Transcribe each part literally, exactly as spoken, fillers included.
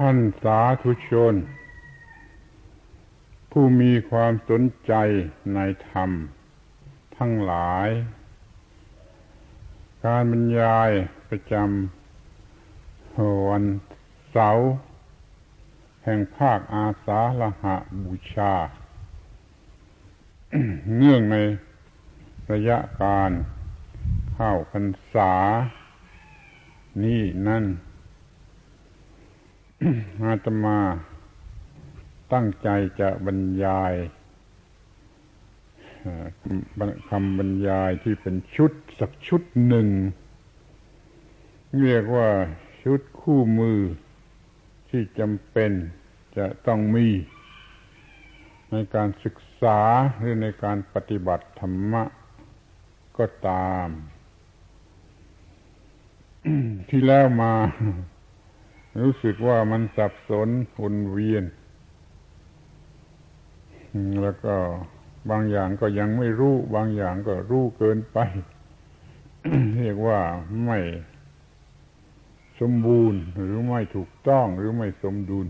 ท่านสาธุชนผู้มีความสนใจในธรรมทั้งหลายการบรรยายประจำวันเสาร์แห่งภาคอาสาฬหบูชา เนื่องในระยะการเข้าพรรษานี่นั่น อาตมาตั้งใจจะบรรยายคำบรรยายที่เป็นชุดสักชุดหนึ่งเรียกว่าชุดคู่มือที่จำเป็นจะต้องมีในการศึกษาหรือในการปฏิบัติธรรมะก็ตาม ที่แล้วมารู้สึกว่ามันสับสนวนเวียนแล้วก็บางอย่างก็ยังไม่รู้บางอย่างก็รู้เกินไป เรียกว่าไม่สมบูรณ์หรือไม่ถูกต้องหรือไม่สมดุล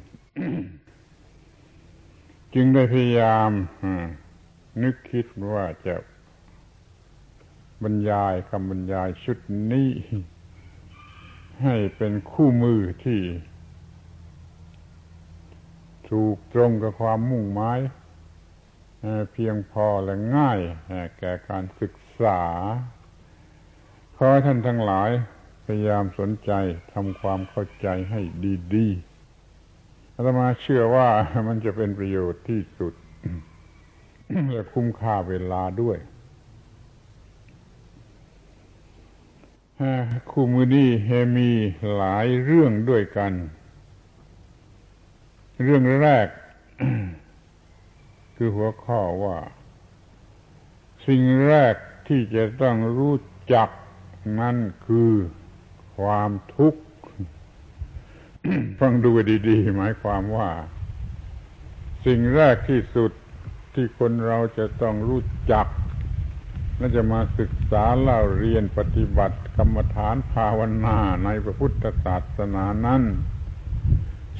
จึงได้พยายามนึกคิดว่าจะบรรยายคำบรรยายชุดนี้ ให้เป็นคู่มือที่ถูกตรงกับความมุ่งหมายเพียงพอและง่ายแก่การศึกษาขอให้ท่านทั้งหลายพยายามสนใจทำความเข้าใจให้ดีๆอาตมาเชื่อว่ามันจะเป็นประโยชน์ที่สุด และคุ้มค่าเวลาด้วยคู่มือนี้มีหลายเรื่องด้วยกันเรื่องแรก คือหัวข้อว่าสิ่งแรกที่จะต้องรู้จักนั่นคือความทุกข์ ฟังดูดีๆหมายความว่าสิ่งแรกที่สุดที่คนเราจะต้องรู้จักและจะมาศึกษาเล่าเรียนปฏิบัติกรรมฐานภาวนาในพระพุทธศาสนานั้น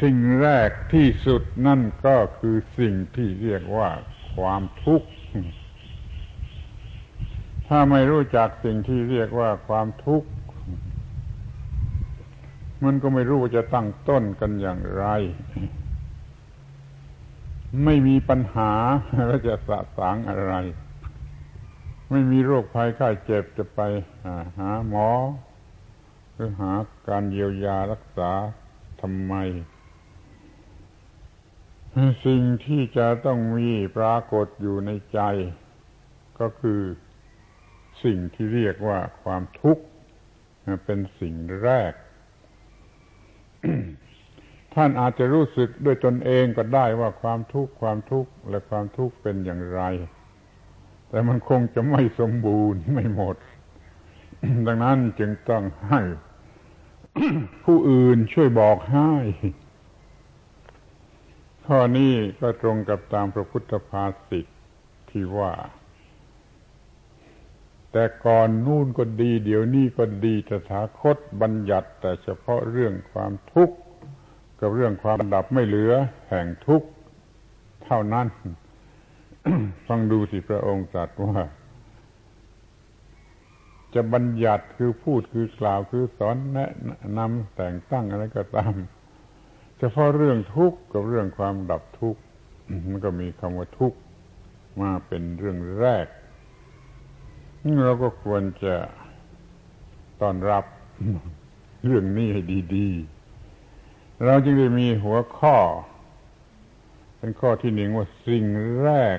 สิ่งแรกที่สุดนั่นก็คือสิ่งที่เรียกว่าความทุกข์ถ้าไม่รู้จักสิ่งที่เรียกว่าความทุกข์มันก็ไม่รู้ว่าจะตั้งต้นกันอย่างไรไม่มีปัญหาแล้วจะสะสางอะไรไม่มีโรคภัยไข้เจ็บจะไปหาหมอหรือหาการเยียวยารักษาทำไมสิ่งที่จะต้องมีปรากฏอยู่ในใจก็คือสิ่งที่เรียกว่าความทุกข์เป็นสิ่งแรก ท่านอาจจะรู้สึกด้วยตนเองก็ได้ว่าความทุกข์ความทุกข์และความทุกข์เป็นอย่างไรแต่มันคงจะไม่สมบูรณ์ไม่หมด ดังนั้นจึงต้องให้ ผู้อื่นช่วยบอกให้ข้อนี้ก็ตรงกับตามพระพุทธภาษิตที่ว่าแต่ก่อนนู่นก็ดีเดี๋ยวนี้ก็ดีตถาคตบัญญัติแต่เฉพาะเรื่องความทุกข์กับเรื่องความดับไม่เหลือแห่งทุกข์เท่านั้น ฟังดูสิพระองค์ตรัสว่าจะบัญญัติคือพูดคือกล่าวคือสอนแนะนำแต่งตั้งอะไรก็ตามเฉพาะเรื่องทุกข์กับเรื่องความดับทุกข์ มันก็มีคำว่าทุกข์มาเป็นเรื่องแรกเราก็ควรจะต้อนรับ เรื่องนี้ให้ดีๆเราจึงได้มีหัวข้อเป็นข้อที่หนึ่งว่าสิ่งแรก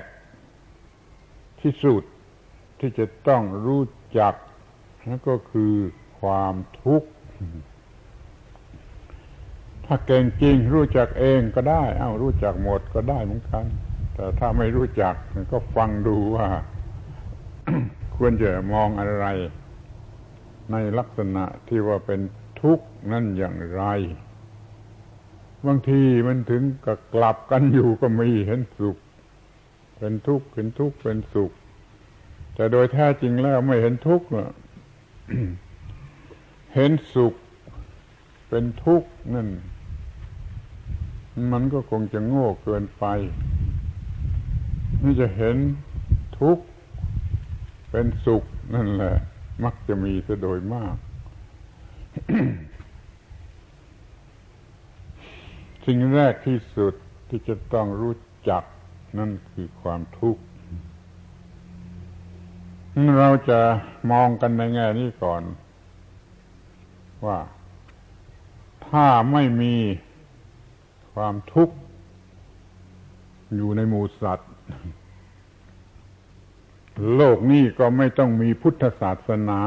ที่สุดที่จะต้องรู้จักนั่นก็คือความทุกข์ถ้าเก่งจริงรู้จักเองก็ได้เอ้ารู้จักหมดก็ได้เหมือนกันแต่ถ้าไม่รู้จักก็ฟังดูว่า ควรจะมองอะไรในลักษณะที่ว่าเป็นทุกข์นั่นอย่างไรบางทีมันถึงกับกลับกันอยู่ก็มีเห็นสุขเป็นทุกข์เห็นทุกข์เป็นสุขแต่โดยแท้จริงแล้วไม่เห็นทุกข์ เห็นสุขเป็นทุกข์นั่น มันก็คงจะโง่เกินไปนี่จะเห็นทุกข์เป็นสุขนั่นแหละมักจะมีซะโดยมาก สิ่งแรกที่สุดที่จะต้องรู้จักนั่นคือความทุกข์เราจะมองกันในแง่นี้ก่อนว่าถ้าไม่มีความทุกข์อยู่ในหมู่สัตว์โลกนี้ก็ไม่ต้องมีพุทธศาสนา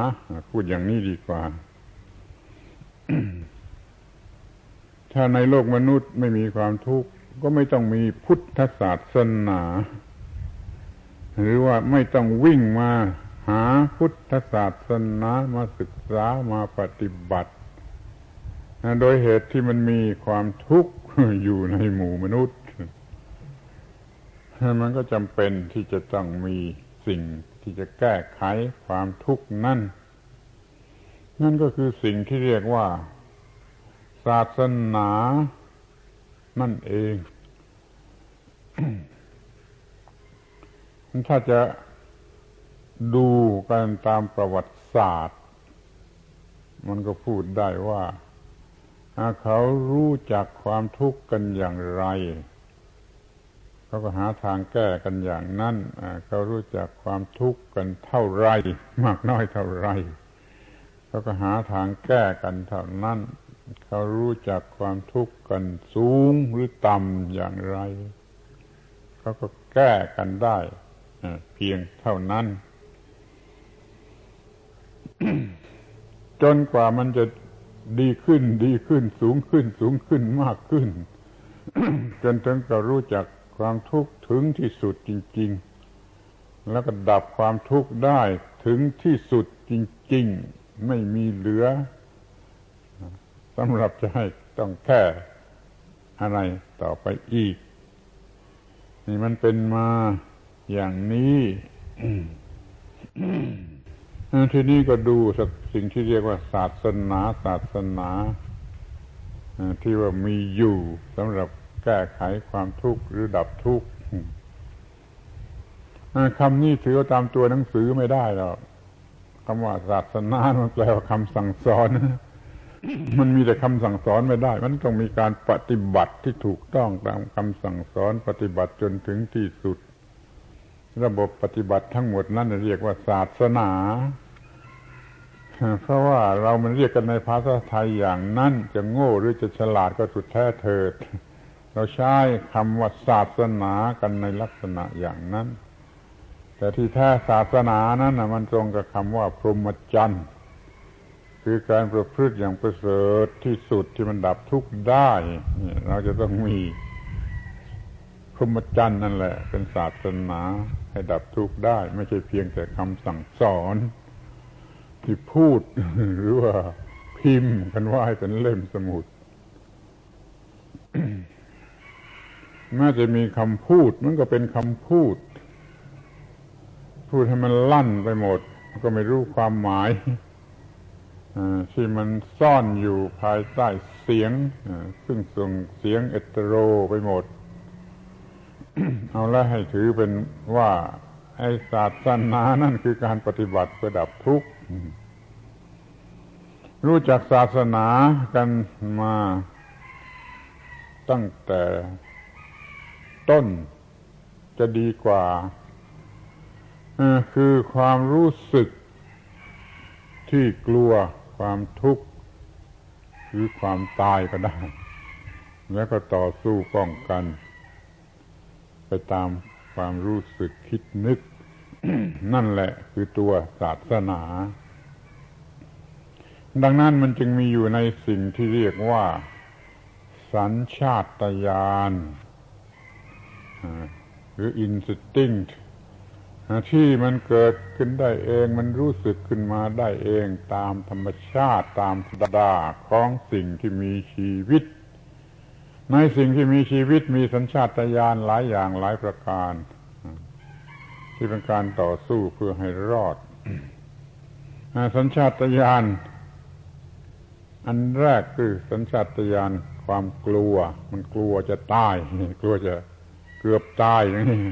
พูดอย่างนี้ดีกว่า ถ้าในโลกมนุษย์ไม่มีความทุกข์ก็ไม่ต้องมีพุทธศาสนาหรือว่าไม่ต้องวิ่งมาหาพุทธศาสนามาศึกษามาปฏิบัติโดยเหตุที่มันมีความทุกข์อยู่ในหมู่มนุษย์มันก็จำเป็นที่จะต้องมีสิ่งที่จะแก้ไขความทุกข์นั่นนั่นก็คือสิ่งที่เรียกว่าศาสนานั่นเอง ถ้าจะดูกันตามประวัติศาสตร์มันก็พูดได้ว่าเขารู้จักความทุกข์กันอย่างไรเขาก็หาทางแก้กันอย่างนั้นเขารู้จักความทุกข์กันเท่าไรมากน้อยเท่าไรเขาก็หาทางแก้กันเท่านั้นเขารู้จักความทุกข์กันสูงหรือต่ำอย่างไรเขาก็แก้กันได้เพียงเท่านั้น จนกว่ามันจะดีขึ้นดีขึ้นสูงขึ้นสูงขึ้นมากขึ้น จนถึงก็รู้จักความทุกข์ถึงที่สุดจริงๆแล้วก็ดับความทุกข์ได้ถึงที่สุดจริงๆไม่มีเหลือสำหรับจะให้ต้องแก้อะไรต่อไปอีกนี่มันเป็นมาอย่างนี้ ทีนี้ก็ดูสิ่งที่เรียกว่าศาสนาศาสนาที่ว่ามีอยู่สำหรับแก้ไขความทุกข์หรือดับทุกข์คำนี้ถือตามตัวหนังสือไม่ได้หรอกคำว่าศาสนามันแปลว่าคำสั่งสอน มันมีแต่คำสั่งสอนไม่ได้มันต้องมีการปฏิบัติที่ถูกต้องตามคำสั่งสอนปฏิบัติจนถึงที่สุดระบบปฏิบัติทั้งหมดนั่นเรียกว่าศาสนาเพราะว่าเรามันเรียกกันในภาษาไทยอย่างนั้นจะโง่หรือจะฉลาดก็สุดแท้เถิดเราใช้คำว่าศาสนากันในลักษณะอย่างนั้นแต่ที่แท้ศาสนานั้นนะมันตรงกับคำว่าพรหมจรรย์คือการประพฤติอย่างประเสริฐที่สุดที่มันดับทุกข์ได้เราจะต้องมีพรหมจรรย์นั่นแหละเป็นศาสนาให้ดับทุกข์ได้ไม่ใช่เพียงแต่คำสั่งสอนที่พูดหรือว่าพิมพ์กันว่าให้เป็นเล่มสมุดน่าจะมีคำพูดมันก็เป็นคำพูดพูดให้มันลั่นไปหมดก็ไม่รู้ความหมายที่มันซ่อนอยู่ภายใต้เสียงซึ่งส่งเสียงเอตโรไปหมด เอาละให้ถือเป็นว่าไอ้ศาสนานั่นคือการปฏิบัติเพื่อดับทุกข์รู้จักศาสนากันมาตั้งแต่ต้นจะดีกว่าคือความรู้สึกที่กลัวความทุกข์หรือความตายก็ได้แล้วก็ต่อสู้ป้องกันไปตามความรู้สึกคิดนึก นั่นแหละคือตัวศาสนาดังนั้นมันจึงมีอยู่ในสิ่งที่เรียกว่าสัญชาตญาณหรือ instinct ที่มันเกิดขึ้นได้เองมันรู้สึกขึ้นมาได้เองตามธรรมชาติตามธรรมดาของสิ่งที่มีชีวิตในสิ่งที่มีชีวิตมีสัญชาตญาณหลายอย่างหลายประการที่เป็นการต่อสู้เพื่อให้รอด สัญชาตญาณอันแรกคือสัญชาตญาณ ความกลัวมันกลัวจะตายกลัวจะเกือบตายอย่างนี้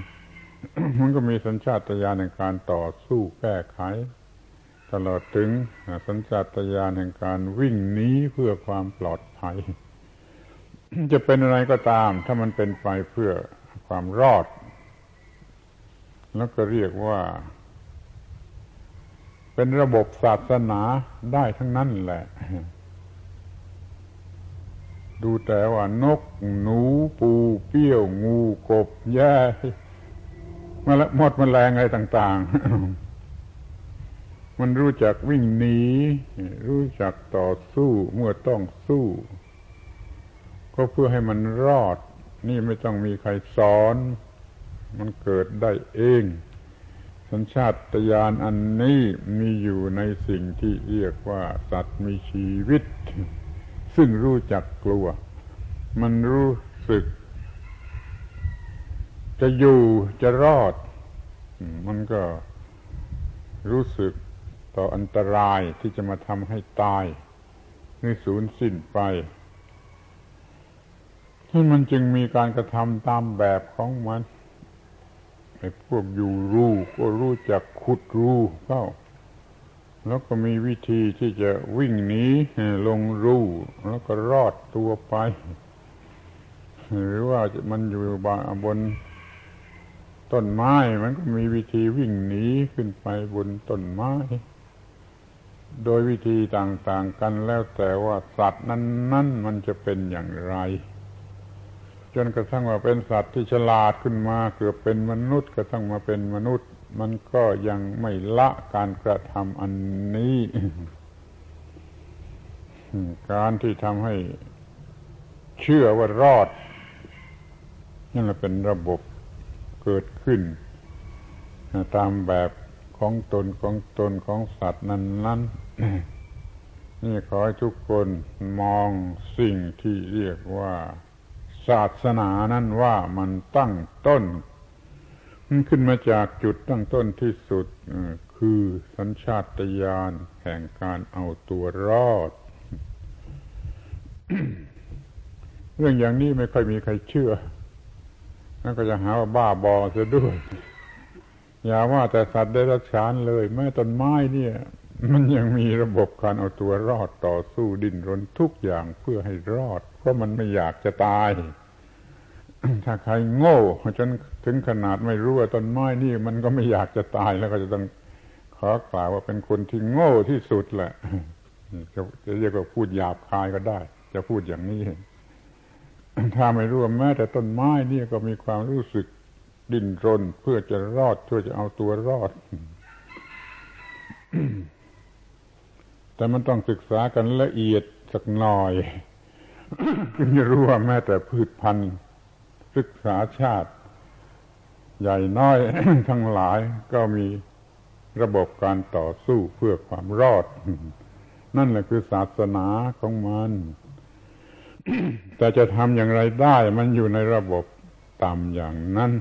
มันก็มีสัญชาตญาณแห่งการต่อสู้แก้ไขตลอดถึงสัญชาตญาณแห่งการวิ่งหนีเพื่อความปลอดภัย จะเป็นอะไรก็ตามถ้ามันเป็นไปเพื่อความรอดแล้วก็เรียกว่าเป็นระบบศาสนาได้ทั้งนั้นแหละดูแต่ว่านกหนูปูเปี้ยวงูกบแย่มาละมดแมลงอะไรต่างๆ มันรู้จักวิ่งหนีรู้จักต่อสู้เมื่อต้องสู้ก็เพื่อให้มันรอดนี่ไม่ต้องมีใครสอนมันเกิดได้เองสัญชาตญาณอันนี้มีอยู่ในสิ่งที่เรียกว่าสัตว์มีชีวิตซึ่งรู้จักกลัวมันรู้สึกจะอยู่จะรอดมันก็รู้สึกต่ออันตรายที่จะมาทำให้ตายหรือสูญสิ้นไปนั่นมันจึงมีการกระทำตามแบบของมันไอ้พวกอยู่รู้ก็รู้จักขุดรู้เข้าแล้วก็มีวิธีที่จะวิ่งหนีลงรูแล้วก็รอดตัวไปหรือว่ามันอยู่บนต้นไม้มันก็มีวิธีวิ่งหนีขึ้นไปบนต้นไม้โดยวิธีต่างๆกันแล้วแต่ว่าสัตว์นั้นๆมันจะเป็นอย่างไรจนกระทั่งว่าเป็นสัตว์ที่ฉลาดขึ้นมาเกือบเป็นมนุษย์กระทั่งมาเป็นมนุษย์มันก็ยังไม่ละการกระทำอันนี้ การที่ทำให้เชื่อว่ารอดนั่นแหละเป็นระบบเกิดขึ้นตามแบบของตนของตนของสัตว์นั้นนั้น นี่ขอให้ทุกคนมองสิ่งที่เรียกว่าศาสนานั้นว่ามันตั้งต้นมันขึ้นมาจากจุดตั้งต้นที่สุดคือสัญชาตญาณแห่งการเอาตัวรอด เรื่องอย่างนี้ไม่ค่อยมีใครเชื่อแล้วก็จะหาว่าบ้าบอซะด้วยอย่าว่าแต่สัตว์ไดรัจฉานเลยแม้ต้นไม้เนี่ยมันยังมีระบบการเอาตัวรอดต่อสู้ดิ้นรนทุกอย่างเพื่อให้รอดเพราะมันไม่อยากจะตายถ้าใครโง่จนถึงขนาดไม่รู้ว่าต้นไม้นี่มันก็ไม่อยากจะตายแล้วก็จะต้องขอกล่าวว่าเป็นคนที่โง่ที่สุดแหละจะจะเรียกว่าพูดหยาบคายก็ได้จะพูดอย่างนี้ถ้าไม่รู้แม้แต่ต้นไม้นี่ก็มีความรู้สึกดิ้นรนเพื่อจะรอดเพื่อจะเอาตัวรอด แต่มันต้องศึกษากันละเอียดสักหน่อย ถึงจะรู้ว่าแม้แต่พืชพันธุ์ศึกษาชาติใหญ่น้อย ทั้งหลายก็มีระบบการต่อสู้เพื่อความรอด นั่นแหละคือศาสนาของมัน แต่จะทำอย่างไรได้มันอยู่ในระบบต่ำอย่างนั้น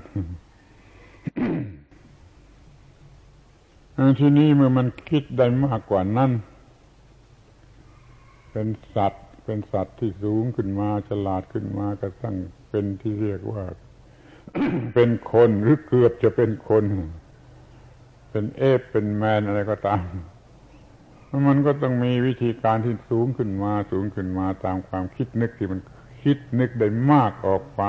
ที่นี่เมื่อมันคิดได้มากกว่านั้นเป็นสัตว์เป็นสัตว์ที่สูงขึ้นมาฉลาดขึ้นมากระทั่งเป็นที่เรียกว่า เป็นคนหรือเกือบจะเป็นคนเป็นเอฟเป็นแมนอะไรก็ตามมันก็ต้องมีวิธีการที่สูงขึ้นมาสูงขึ้นมาตามความคิดนึกที่มันคิดนึกได้มากออกไป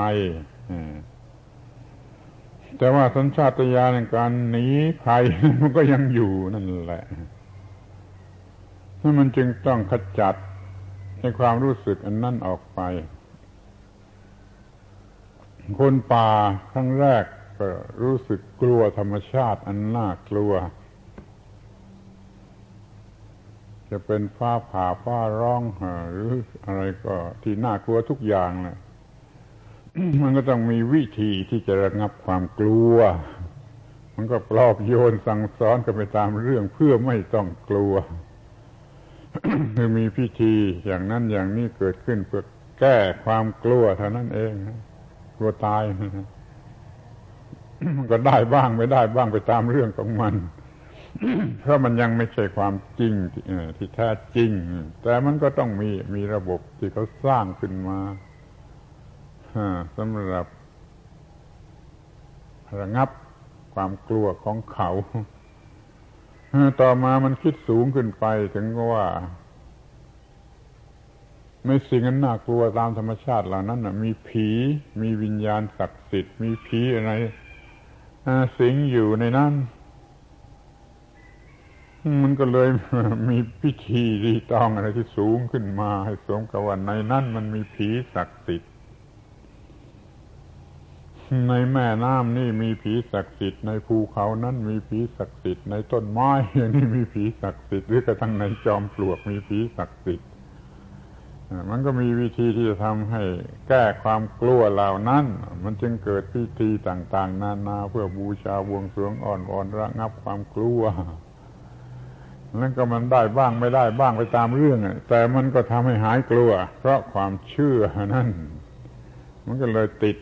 แต่ว่าสัญชาตญาณในการหนีภัยมันก็ยังอยู่นั่นแหละนั่นมันจึงต้องขจัดในความรู้สึกอันนั้นออกไปคนป่าครั้งแรกก็รู้สึกกลัวธรรมชาติอันน่ากลัวจะเป็นฟ้าผ่าฟ้าร้องหรืออะไรก็ที่น่ากลัวทุกอย่างแหละมันก็ต้องมีวิธีที่จะระงับความกลัวมันก็ปลอบโยนสั่งสอนกันไปตามเรื่องเพื่อไม่ต้องกลัว คือมีพิธีอย่างนั้นอย่างนี้เกิดขึ้นเพื่อแก้ความกลัวเท่านั้นเองกลัวตาย มันก็ได้บ้างไม่ได้บ้างไปตามเรื่องของมัน เพราะมันยังไม่ใช่ความจริงที่แท้จริงแต่มันก็ต้องมีมีระบบที่เขาสร้างขึ้นมาสำหรับระงับความกลัวของเขาต่อมามันคิดสูงขึ้นไปถึงก็ว่าไม่สิ่งนั้นน่ากลัวตามธรรมชาติเหล่านั้นนะมีผีมีวิญญาณศักดิ์สิทธิ์มีผีอะไรสิงอยู่ในนั้นมันก็เลยมีพิธีรีตองอะไรที่สูงขึ้นมาให้สมกับว่าในนั้นมันมีผีศักดิ์สิทธิ์ในแม่น้ำนี่มีผีศักดิ์สิทธิ์ในภูเขานั้นมีผีศักดิ์สิทธิ์ในต้นไม้อย่างนี้มีผีศักดิ์สิทธิ์หรือกระทั่งในจอมปลวกมีผีศักดิ์สิทธิ์มันก็มีวิธีที่จะทำให้แก้ความกลัวเหล่านั้นมันจึงเกิดพิธีต่างๆนานาเพื่อบูชาบวงสรวงอ่อนวอนระงับความกลัวนั่นก็มันได้บ้างไม่ได้บ้างไปตามเรื่องแต่มันก็ทำให้หายกลัวเพราะความเชื่อนั่นมันก็เลยติด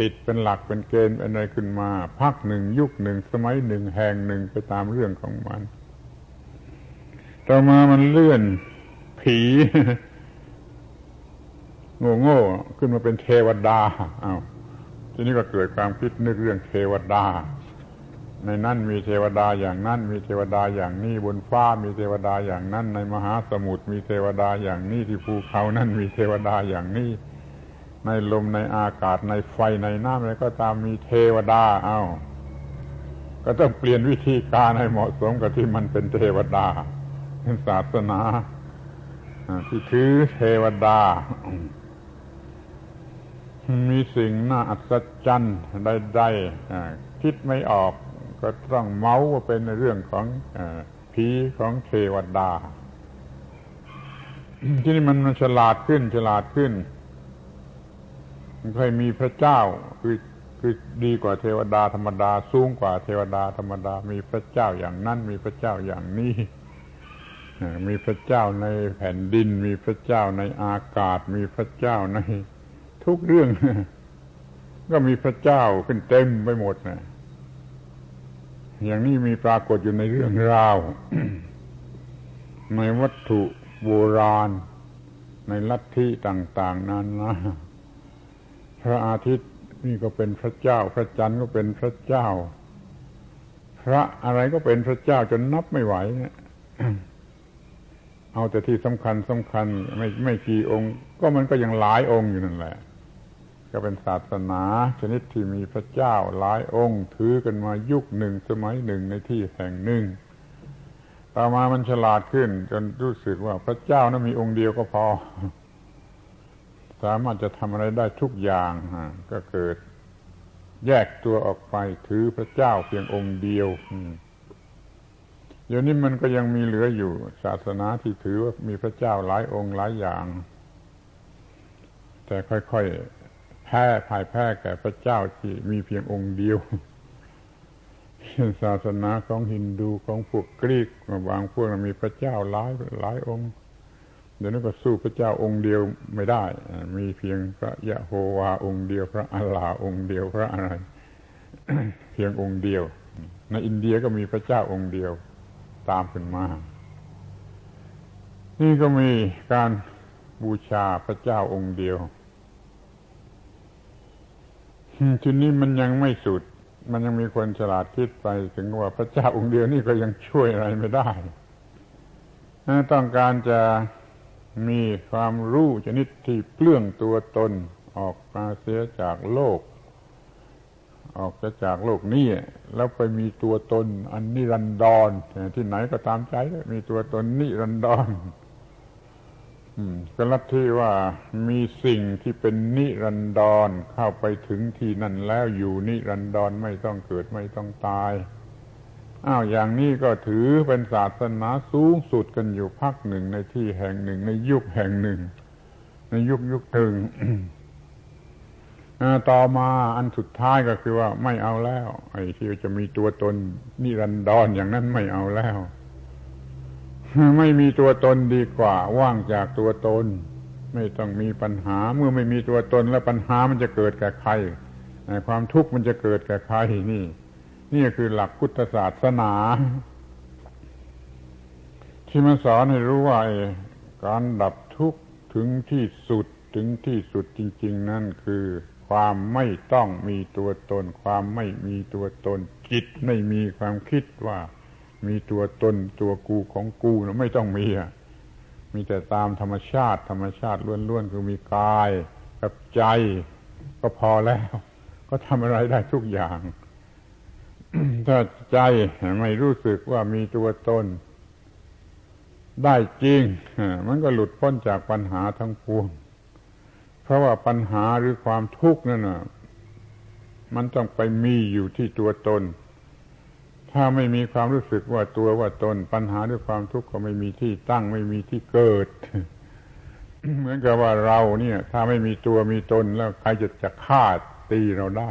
ติดเป็นหลักเป็นเกณฑ์อะไรขึ้นมาพักหนึ่งยุคหนึ่งสมัยหนึ่งแห่งหนึ่งไปตามเรื่องของมันต่อมามันเลื่อนผีโง่โง่ขึ้นมาเป็นเทวดาอ้าวทีนี้ก็เกิดความคิดนึกเรื่องเทวดาในนั้นมีเทวดาอย่างนั้นมีเทวดาอย่างนี้บนฟ้ามีเทวดาอย่างนั้นในมหาสมุทรมีเทวดาอย่างนี้ที่ภูเขานั้นมีเทวดาอย่างนี้ในลมในอากาศในไฟในน้ำอะไรก็ตามมีเทวดาเอ้าก็ต้องเปลี่ยนวิธีการให้เหมาะสมกับที่มันเป็นเทวดาเป็นศาสนาที่ถือเทวดามีสิ่งน่าอัศจรรย์ใดๆคิดไม่ออกก็ต้องเมาว่าเป็นเรื่องของผีของเทวดาที่นี่มันมันฉลาดขึ้นฉลาดขึ้นมันเคยมีพระเจ้าคือคือดีกว่าเทวดาธรรมดาสูงกว่าเทวดาธรรมดามีพระเจ้าอย่างนั้นมีพระเจ้าอย่างนี้มีพระเจ้าในแผ่นดินมีพระเจ้าในอากาศมีพระเจ้าในทุกเรื่องก็มีพระเจ้าขึ้นเต็มไปหมดนะอย่างนี้มีปรากฏอยู่ในเรื่องราว ในวัตถุโบราณในลัทธิต่างๆนั้นนะพระอาทิตย์นี่ก็เป็นพระเจ้าพระจันทร์ก็เป็นพระเจ้าพระอะไรก็เป็นพระเจ้าจนนับไม่ไหวนะ เอาแต่ที่สำคัญสำคัญไม่ไม่กี่องค์ก็มันก็ยังหลายองค์อยู่นั่นแหละก็เป็นศาสนาชนิดที่มีพระเจ้าหลายองค์ถือกันมายุคหนึ่งสมัยหนึ่งในที่แห่งหนึ่งต่อมามันฉลาดขึ้นจนรู้สึกว่าพระเจ้านั้นมีองค์เดียวก็พอสามารถจะทำอะไรได้ทุกอย่างก็เกิดแยกตัวออกไปถือพระเจ้าเพียงองค์เดียวเดี๋ยวนี้มันก็ยังมีเหลืออยู่ศาสนาที่ถือว่ามีพระเจ้าหลายองค์หลายอย่างแต่ค่อยๆแพ้พ่ายแพ้แก่พระเจ้าที่มีเพียงองค์เดียวศาสนาของฮินดูของพวกกรีกบางพวกมีพระเจ้าหลายหลายองค์เดี๋ยวนี้ก็สู้พระเจ้าองค์เดียวไม่ได้มีเพียงพระยะโฮวาองค์เดียวพระอัลลาห์องค์เดียวพระอะไร เพียงองค์เดียวในอินเดียก็มีพระเจ้าองค์เดียวตามขึ้นมานี่ก็มีการบูชาพระเจ้าองค์เดียวทีนี้มันยังไม่สุดมันยังมีคนฉลาดคิดไปถึงว่าพระเจ้าองค์เดียวนี่ก็ยังช่วยอะไรไม่ได้ต้องการจะมีความรู้ชนิดที่เปลื้องตัวตนออกมาเสียจากโลกออกจากโลกนี้แล้วไปมีตัวตนอันนิรันดรที่ไหนก็ตามใจมีตัวตนนิรันดรก็ลัทธิว่ามีสิ่งที่เป็นนิรันดรเข้าไปถึงที่นั่นแล้วอยู่นิรันดรไม่ต้องเกิดไม่ต้องตายอ้าวอย่างนี้ก็ถือเป็นศาสนาสูงสุดกันอยู่พักหนึ่งในที่แห่งหนึ่งในยุคแห่งหนึ่งในยุคยุคหนึ่ง ต่อมาอันสุดท้ายก็คือว่าไม่เอาแล้วไอ้ที่จะมีตัวตนนิรันดรอย่างนั้นไม่เอาแล้วไม่มีตัวตนดีกว่าว่างจากตัวตนไม่ต้องมีปัญหาเมื่อไม่มีตัวตนแล้วปัญหามันจะเกิดแก่ใครความทุกข์มันจะเกิดแก่ใครนี่นี่คือหลักพุทธศาสนา ที่มันสอนให้รู้ว่าการดับทุกข์ถึงที่สุดถึงที่สุดจริงๆนั่นคือความไม่ต้องมีตัวตนความไม่มีตัวตนจิตไม่มีความคิดว่ามีตัวตนตัวกูของกูนะไม่ต้องมีอ่ะมีแต่ตามธรรมชาติธรรมชาติล้วนๆคือมีกายกับใจก็พอแล้วก็ทำอะไรได้ทุกอย่าง ถ้าใจไม่รู้สึกว่ามีตัวตนได้จริงมันก็หลุดพ้นจากปัญหาทั้งปวงเพราะว่าปัญหาหรือความทุกข์นั่นน่ะมันต้องไปมีอยู่ที่ตัวตนถ้าไม่มีความรู้สึกว่าตัวว่าตนปัญหาหรือความทุกข์ก็ไม่มีที่ตั้งไม่มีที่เกิด เหมือนกับว่าเราเนี่ยถ้าไม่มีตัวมีตนแล้วใครจะจะฆ่าตีเราได้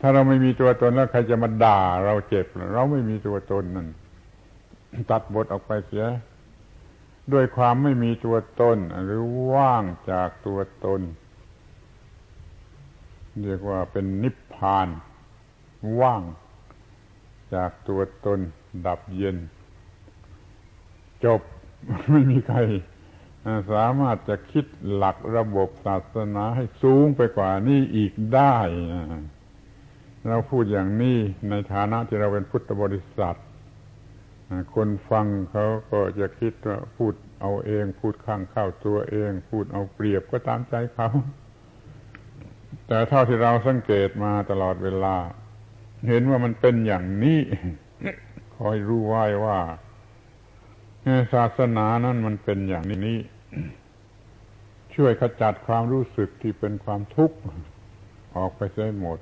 ถ้าเราไม่มีตัวตนแล้วใครจะมาด่าเราเจ็บเราไม่มีตัวตนนั่นตัดบทออกไปเสียด้วยความไม่มีตัวตนหรือว่างจากตัวตนเรียกว่าเป็นนิพพานว่างจากตัวตนดับเย็นจบไม่มีใครสามารถจะคิดหลักระบบศาสนาให้สูงไปกว่านี้อีกได้เราพูดอย่างนี้ในฐานะที่เราเป็นพุทธบริษัทคนฟังเขาก็จะคิดว่าพูดเอาเองพูดข้างเข้าตัวเองพูดเอาเปรียบก็ตามใจเขาแต่เท่าที่เราสังเกตมาตลอดเวลาเห็นว่ามันเป็นอย่างนี้คอยรู้ไว้ว่าศาสนานั้นมันเป็นอย่างนี้ช่วยขจัดความรู้สึกที่เป็นความทุกข์ออกไปได้หมด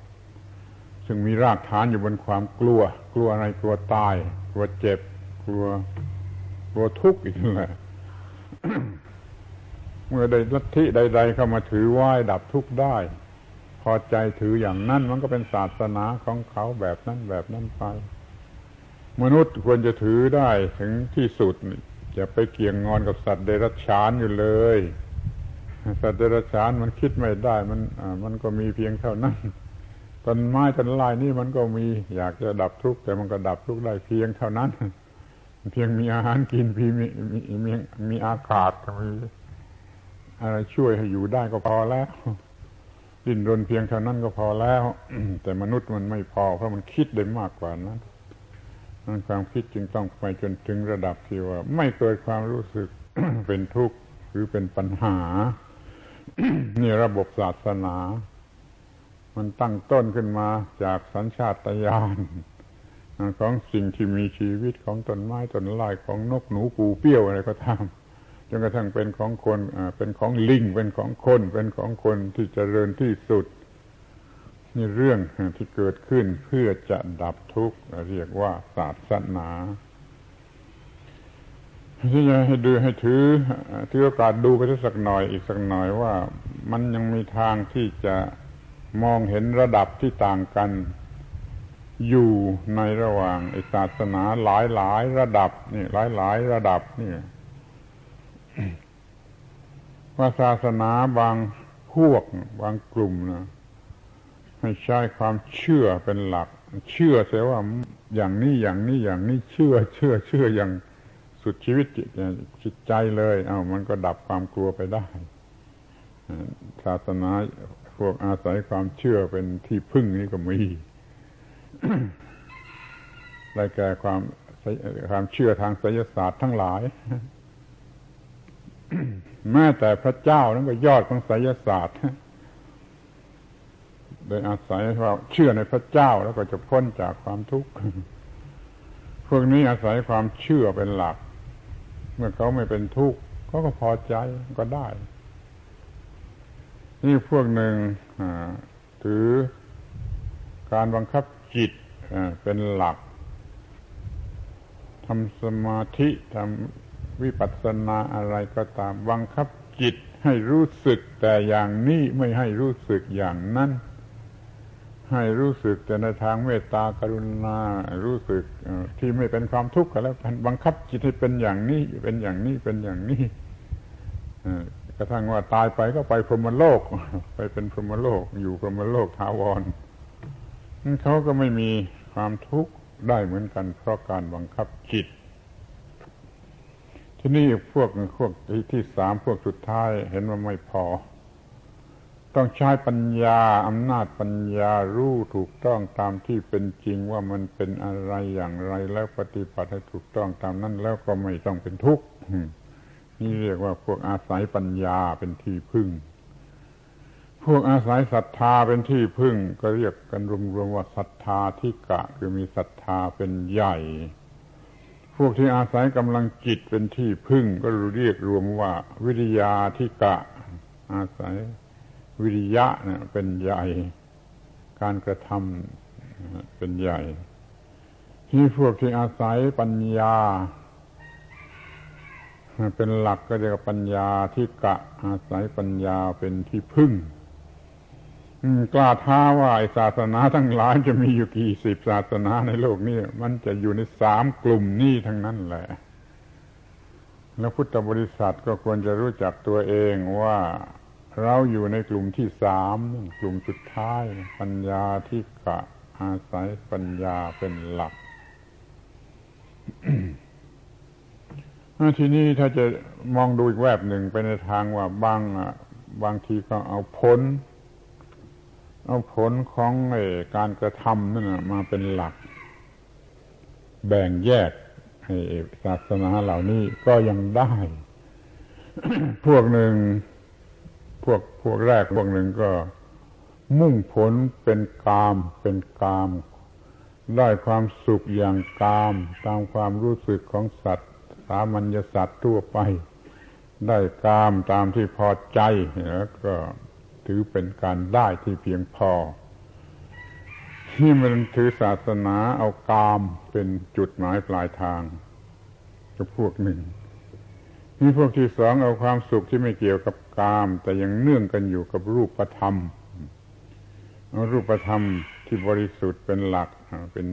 ซึ่งมีรากฐานอยู่บนความกลัวกลัวอะไรกลัวตายกลัวเจ็บกลัวกลัวทุกข์อีกนั่นแหละ เมื่อใดลัทธิใดๆเข้ามาถือไหว้ดับทุกข์ได้พอใจถืออย่างนั้นมันก็เป็นศาสนาของเขาแบบนั้นแบบนั้นไปมนุษย์ควรจะถือได้ถึงที่สุดอย่าไปเกี่ยงงอนกับสัตว์เดรัจฉานอยู่เลยสัตว์เดรัจฉานมันคิดไม่ได้มันมันก็มีเพียงเท่านั้นต้นไม้ต้นลายนี่มันก็มีอยากจะดับทุกข์แต่มันก็ดับทุกข์ได้เพียงเท่านั้นเพียงมีอาหารกินเพียงมีมีมีอากาศมีอะไรช่วยให้อยู่ได้ก็พอแล้วดิ้นรนเพียงเท่านั้นก็พอแล้ว แต่มนุษย์มันไม่พอเพราะมันคิดได้มากกว่านั้นนั่นความคิดจึงต้องไปจนถึงระดับที่ว่าไม่เกิดความรู้สึก เป็นทุกข์หรือเป็นปัญหา นี่ระบบศาสนามันตั้งต้นขึ้นมาจากสัญชาตญาณของสิ่งที่มีชีวิตของต้นไม้ต้นไร่ของนกหนูปูเปี้ยวอะไรก็ตามจนกระทั่งเป็นของคนเป็นของลิงเป็นของคนเป็นของคนที่เจริญที่สุดนี่เรื่องที่เกิดขึ้นเพื่อจะดับทุกข์เรียกว่าศาสนาที่จะให้ดูให้ถือถือโอกาสดูไปสักหน่อยอีกสักหน่อยว่ามันยังมีทางที่จะมองเห็นระดับที่ต่างกันอยู่ในระหว่างศาสนาหลายๆระดับนี่หลายๆระดับนี่ว่าศาสนาบางพวกบางกลุ่มนะให้ใช้ความเชื่อเป็นหลักเชื่อเสียว่าอย่างนี้อย่างนี้อย่างนี้เชื่อเชื่อเชื่ออย่างสุดชีวิตจิตใจเลยเอ้ามันก็ดับความกลัวไปได้ศาสนาพวกอาศัยความเชื่อเป็นที่พึ่งนี่ก็มี ได้แก่ความความเชื่อทางไสยศาสตร์ทั้งหลาย แม้แต่พระเจ้านั้นก็ยอดของไสยศาสตร์โดยอาศัยว่าเชื่อในพระเจ้าแล้วก็จะพ้นจากความทุกข์ พวกนี้อาศัยความเชื่อเป็นหลักเมื่อเขาไม่เป็นทุกข์เขาก็พอใจก็ได้นี่พวกหนึ่งถือการบังคับจิตเป็นหลักทำสมาธิทำวิปัสสนาอะไรก็ตามบังคับจิตให้รู้สึกแต่อย่างนี้ไม่ให้รู้สึกอย่างนั้นให้รู้สึกแต่ในทางเมตตากรุณารู้สึกที่ไม่เป็นความทุกข์ก็แล้วกันบังคับจิตให้เป็นอย่างนี้เป็นอย่างนี้เป็นอย่างนี้กระทั่งว่าตายไปก็ไปพรหมโลกไปเป็นพรหมโลกอยู่พรหมโลกถาวรเขาก็ไม่มีความทุกข์ได้เหมือนกันเพราะการบังคับจิต ทีนี้พวกพวกที่สามพวกสุดท้ายเห็นว่าไม่พอต้องใช้ปัญญาอำนาจปัญญารู้ถูกต้องตามที่เป็นจริงว่ามันเป็นอะไรอย่างไรแล้วปฏิบัติให้ถูกต้องตามนั้นแล้วก็ไม่ต้องเป็นทุกข์นี่เรียกว่าพวกอาศัยปัญญาเป็นที่พึ่งพวกอาศัยศรัทธาเป็นที่พึ่งก็เรียกกันรวมๆว่าศรัทธาธิกะคือมีศรัทธาเป็นใหญ่พวกที่อาศัยกำลังจิตเป็นที่พึ่งก็เรียกรวมว่าวิริยาธิกะอาศัยวิริยะเนี่ยเป็นใหญ่การกระทำเป็นใหญ่ที่พวกที่อาศัยปัญญาเป็นหลักก็เรียกว่าปัญญาธิกะอาศัยปัญญาเป็นที่พึ่งกล้าท้าว่าศาสนาทั้งหลายจะมีอยู่กี่สิบศาสนาในโลกนี้มันจะอยู่ในสามกลุ่มนี้ทั้งนั้นแหละแล้วพุทธบริษัทก็ควรจะรู้จักตัวเองว่าเราอยู่ในกลุ่มที่สามกลุ่มสุดท้ายปัญญาธิกะอาศัยปัญญาเป็นหลัก ทีนี้ถ้าจะมองดูอีกแวบหนึ่งไปในทางว่าบางบางทีก็เอาผลเอาผลของการกระทำนั่นมาเป็นหลักแบ่งแยกให้ศาสนาเหล่านี้ก็ยังได้ พวกหนึ่งพวกพวกแรกพวกหนึ่งก็มุ่งผลเป็นกามเป็นกามได้ความสุขอย่างกามตามความรู้สึกของสัตว์สามัญสัตว์ทั่วไปได้กามตามที่พอใจแล้วก็ถือเป็นการได้ที่เพียงพอที่มันถือศาสนาเอากามเป็นจุดหมายปลายทางกับพวกหนึ่งนี่พวกที่สองเอาความสุขที่ไม่เกี่ยวกับกามแต่ยังเนื่องกันอยู่กับรูปธรรมเอารูปธรรมที่บริสุทธิ์เป็นหลักเป็น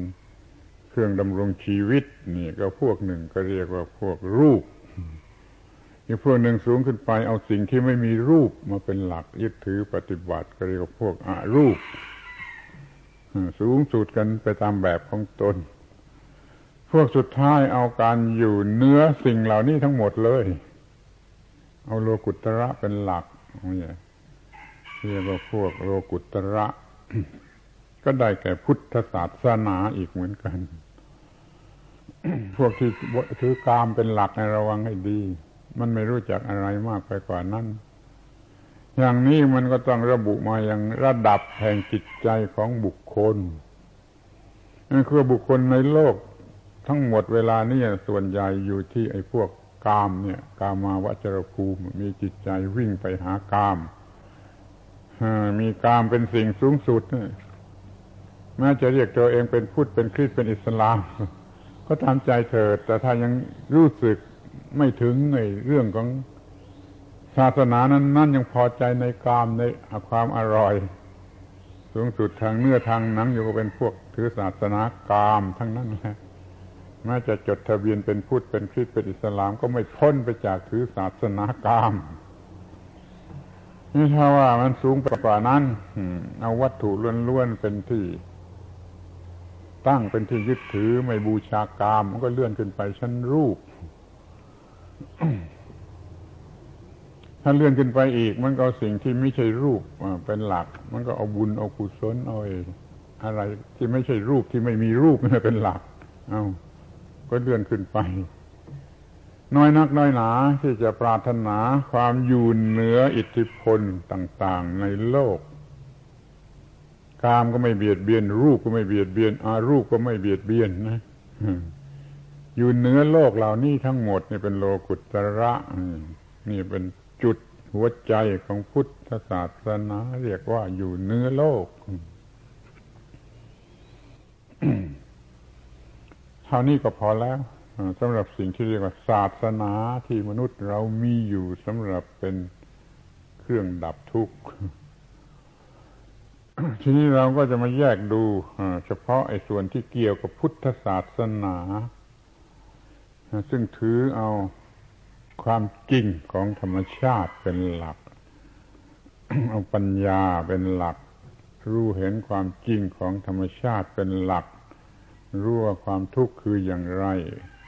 เครื่องดำรงชีวิตนี่ก็พวกหนึ่งก็เรียกว่าพวกรูปอีกพวกหนึ่งสูงขึ้นไปเอาสิ่งที่ไม่มีรูปมาเป็นหลักยึดถือปฏิบัติก็เรียกว่าพวกอรูปสูงสุดกันไปตามแบบของตนพวกสุดท้ายเอาการอยู่เนื้อสิ่งเหล่านี้ทั้งหมดเลยเอาโลกุตระเป็นหลักเนี่ยเรียกว่าพวกโลกุตระ ก็ได้แก่พุทธศาสนาอีกเหมือนกัน พวกที่ถือกามเป็นหลักในระวังให้ดีมันไม่รู้จักอะไรมากไปกว่านั้นอย่างนี้มันก็ต้องระบุมาอย่างระดับแห่งจิตใจของบุคคลนั่นคือบุคคลในโลกทั้งหมดเวลานี้ส่วนใหญ่อยู่ที่ไอ้พวกกามเนี่ยกามาวจรภูมิมีจิตใจวิ่งไปหากามมีกามเป็นสิ่งสูงสุดแม้จะเรียกตัวเองเป็นพุทธเป็นคริสต์เป็นอิสลามก็ตามใจเถิดแต่ถ้ายังรู้สึกไม่ถึงในเรื่องของศาสนานั้นนั้นยังพอใจในกามในความอร่อยสูงสุดทางเนื้อทางหนังอยู่ก็เป็นพวกถือศาสนากามทั้งนั้นแหละแม้จะจดทะเบียนเป็นพุทธเป็นคริสต์เป็นอิสลามก็ไม่พ้นไปจากถือศาสนากามนี่ถ้าว่ามันสูงไปกว่านั้นเอาวัตถุล้วนๆเป็นที่ตั้งเป็นที่ยึดถือไม่บูชากามมันก็เลื่อนขึ้นไปชั้นรูป ถ้าเลื่อนขึ้นไปอีกมันก็เอาสิ่งที่ไม่ใช่รูปเป็นหลักมันก็เอาบุญเอากุศลเอาอะไรที่ไม่ใช่รูปที่ไม่มีรูปนั่นเป็นหลักเอาก็เลื่อนขึ้นไปน้อยนักน้อยหนาที่จะปรารถนาความอยู่เหนืออิทธิพลต่างๆในโลกกามก็ไม่เบียดเบียนรูปก็ไม่เบียดเบียนอารูปก็ไม่เบียดเบียนนะอยู่เหนือโลกเหล่านี้ทั้งหมดนี่เป็นโลกุตระนี่เป็นจุดหัวใจของพุทธศาสนาเรียกว่าอยู่เหนือโลก เท่านี้ก็พอแล้วสำหรับสิ่งที่เรียกว่าศาสนาที่มนุษย์เรามีอยู่สำหรับเป็นเครื่องดับทุกข์ ทีนี้เราก็จะมาแยกดูเฉพาะไอ้ส่วนที่เกี่ยวกับพุทธศาสนาซึ่งถือเอาความจริงของธรรมชาติเป็นหลัก เอาปัญญาเป็นหลักรู้เห็นความจริงของธรรมชาติเป็นหลักรู้ว่าความทุกข์คืออย่างไร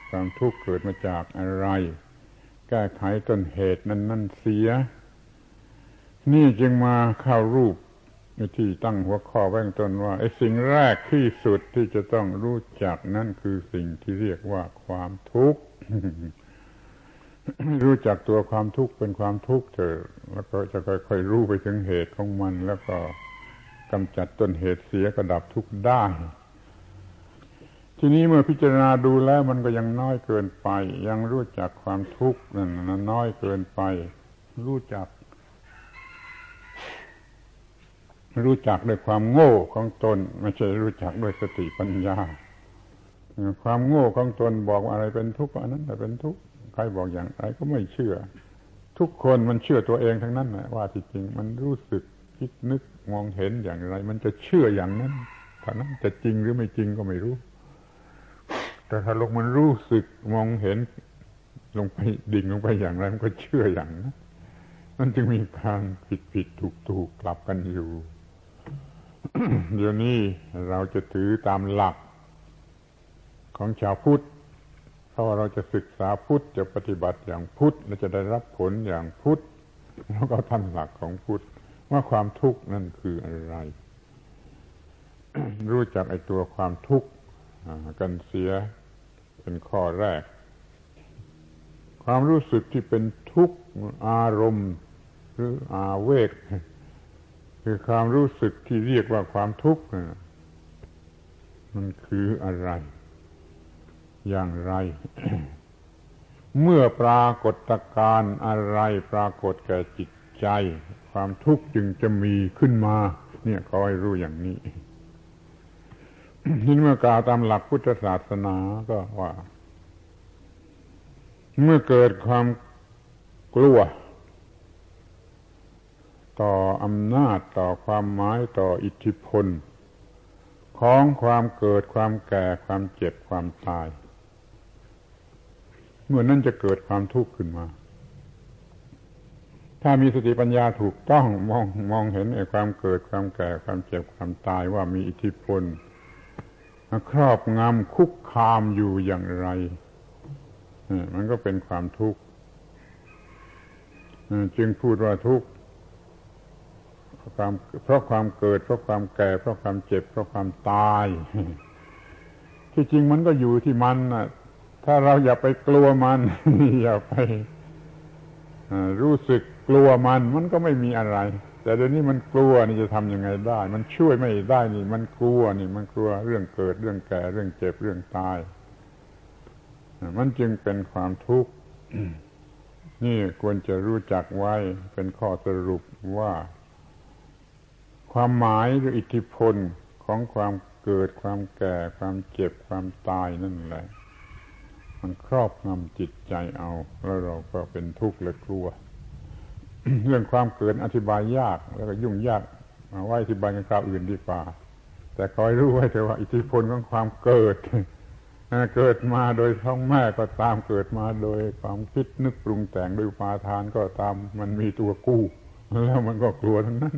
ความทุกข์เกิดมาจากอะไร แก้ไขต้นเหตุนั้นนั่นเสียนี่จึงมาเข้ารูปที่ตั้งหัวข้อไว้ข้างต้นว่าไอ้สิ่งแรกที่สุดที่จะต้องรู้จักนั่นคือสิ่งที่เรียกว่าความทุกข์ รู้จักตัวความทุกข์เป็นความทุกข์เถอะแล้วก็จะค่อยๆรู้ไปถึงเหตุของมันแล้วก็กำจัดต้นเหตุเสียก็ดับทุกข์ได้ทีนี้เมื่อพิจารณาดูแล้วมันก็ยังน้อยเกินไปยังรู้จักความทุกข์นั่นน้อยเกินไปรู้จักรู้จักด้วยความโง่ของตนไม่ใช่รู้จักด้วยสติปัญญาความโง่ของตนบอกว่าอะไรเป็นทุกข์อันนั้นแต่เป็นทุกข์ใครบอกอย่างไรก็ไม่เชื่อทุกคนมันเชื่อตัวเองทั้งนั้นแหละว่าที่จริงมันรู้สึกคิดนึกมองเห็นอย่างไรมันจะเชื่ออย่างนั้นถ้านั้นจะจริงหรือไม่จริงก็ไม่รู้แต่ถ้าลงมันรู้สึกมองเห็นลงไปดิ่งลงไปอย่างไรมันก็เชื่ออย่างนั้นมันจึงมีการผิดๆถูกๆกลับกันอยู่ เดี๋ยวนี้เราจะถือตามหลักของชาวพุทธเพราะเราจะศึกษาพุทธจะปฏิบัติอย่างพุทธและจะได้รับผลอย่างพุทธแล้วก็ท่านหลักของพุทธว่าความทุกข์นั่นคืออะไร รู้จักไอ้ตัวความทุกข์กันเสียเป็นข้อแรกความรู้สึกที่เป็นทุกข์อารมณ์หรืออาเวกคือความรู้สึกที่เรียกว่าความทุกข์มันคืออะไรอย่างไร เมื่อปรากฏการณ์อะไรปรากฏแก่จิตใจความทุกข์จึงจะมีขึ้นมาเนี่ยขอให้รู้อย่างนี้ นี่เมื่อกล่าวตามหลักพุทธศาสนาก็ว่าเมื่อเกิดความกลัวต่ออำนาจต่อความหมายต่ออิทธิพลของความเกิดความแก่ความเจ็บความตายเมื่อนั้นจะเกิดความทุกข์ขึ้นมาถ้ามีสติปัญญาถูกต้องมองมองเห็นไอ้ความเกิดความแก่ความเจ็บความตายว่ามีอิทธิพลครอบงำคุกคามอยู่อย่างไรมันก็เป็นความทุกข์จึงพูดว่าทุกข์เพราะความเกิดเพราะความแก่เพราะความเจ็บเพราะความตายที่จริงมันก็อยู่ที่มันน่ะถ้าเราอย่าไปกลัวมันอย่าไปรู้สึกกลัวมันมันก็ไม่มีอะไรแต่เดี๋ยวนี้มันกลัวนี่จะทำยังไงได้มันช่วยไม่ได้นี่มันกลัวนี่มันกลัวเรื่องเกิดเรื่องแก่เรื่องเจ็บเรื่องตายมันจึงเป็นความทุกข์ นี่ควรจะรู้จักไว้เป็นข้อสรุปว่าความหมายหรืออิทธิพลของความเกิดความแก่ความเจ็บความตายนั่นแหละมันครอบงำจิตใจเอาแล้วเราก็เป็นทุกข์และกลัว เรื่องความเกิดอธิบายยากแล้วก็ยุ่งยากเอาไว้อธิบายกันคราวอื่นดีกว่าแต่คอยรู้ไว้เถอะว่าอิทธิพลของความเกิด เกิดมาโดยท้องแม่ก็ตามเกิดมาโดยความคิดนึกปรุงแต่งโดยอุปาทานก็ตามมันมีตัวกู้แล้วมันก็กลัวทั้งนั้น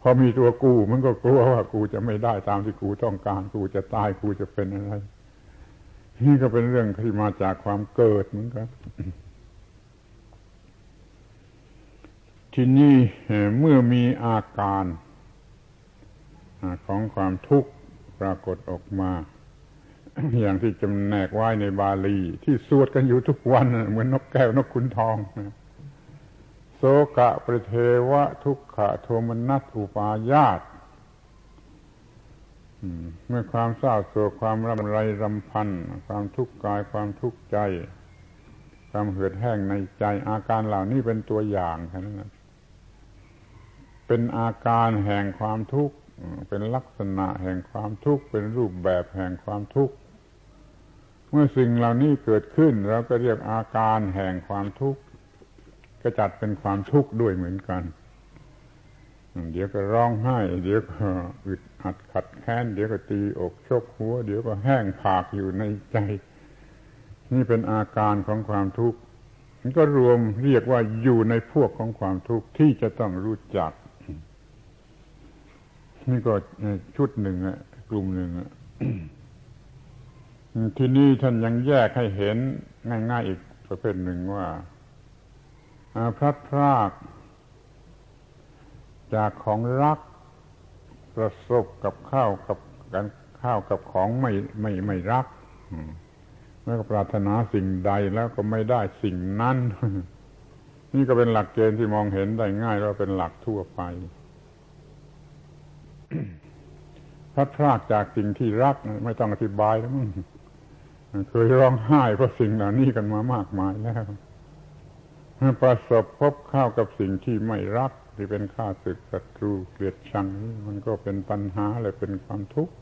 พอมีตัวกู้มันก็กลัวว่ากูจะไม่ได้ตามที่กูต้องการกูจะตายกูจะเป็นอะไรนี่ก็เป็นเรื่องที่มาจากความเกิดเหมือนกันทีนี้เมื่อมีอาการของความทุกข์ปรากฏออกมาอย่างที่จำแนกไว้ในบาลีที่สวดกันอยู่ทุกวันเหมือนนกแก้วนกขุนทองโสกะปริเทวะทุกขะโทมนัสอุปายาสเมื่อความเศร้าโศกความรำไรรำพันความทุกข์กายความทุกข์ใจความเหือดแห้งในใจอาการเหล่านี้เป็นตัวอย่างเท่านั้นเป็นอาการแห่งความทุกข์เป็นลักษณะแห่งความทุกข์เป็นรูปแบบแห่งความทุกข์เมื่อสิ่งเหล่านี้เกิดขึ้นเราก็เรียกอาการแห่งความทุกข์ก็จัดเป็นความทุกข์ด้วยเหมือนกันเดี๋ยวก็ร้องไห้เดี๋ยวก็อึดอัดขัดแค้นเดี๋ยวก็ตีอกชกหัวเดี๋ยวก็แห้งผากอยู่ในใจนี่เป็นอาการของความทุกข์มันก็รวมเรียกว่าอยู่ในพวกของความทุกข์ที่จะต้องรู้จักนี่ก็ชุดหนึ่งอะกลุ่มหนึ่งอะ ที่นี่ท่านยังแยกให้เห็นง่ายๆอีกประเภทหนึ่งว่า พลัดพรากจากของรักประสบกับข้าวกับการข้าวกับของไม่ไม่ไม่รักแล้วก็ปรารถนาสิ่งใดแล้วก็ไม่ได้สิ่งนั้นนี่ก็เป็นหลักเกณฑ์ที่มองเห็นได้ง่ายแล้วเป็นหลักทั่วไป พลัดพรากจากสิ่งที่รักไม่ต้องอธิบายแล้วมั้งเคยร้องไห้เพราะสิ่งเหล่านี้กันมามากมายแล้วประสบพบเข้ากับสิ่งที่ไม่รักที่เป็นข้าศึกศัตรูเกลียดชังมันก็เป็นปัญหาและเป็นความทุกข์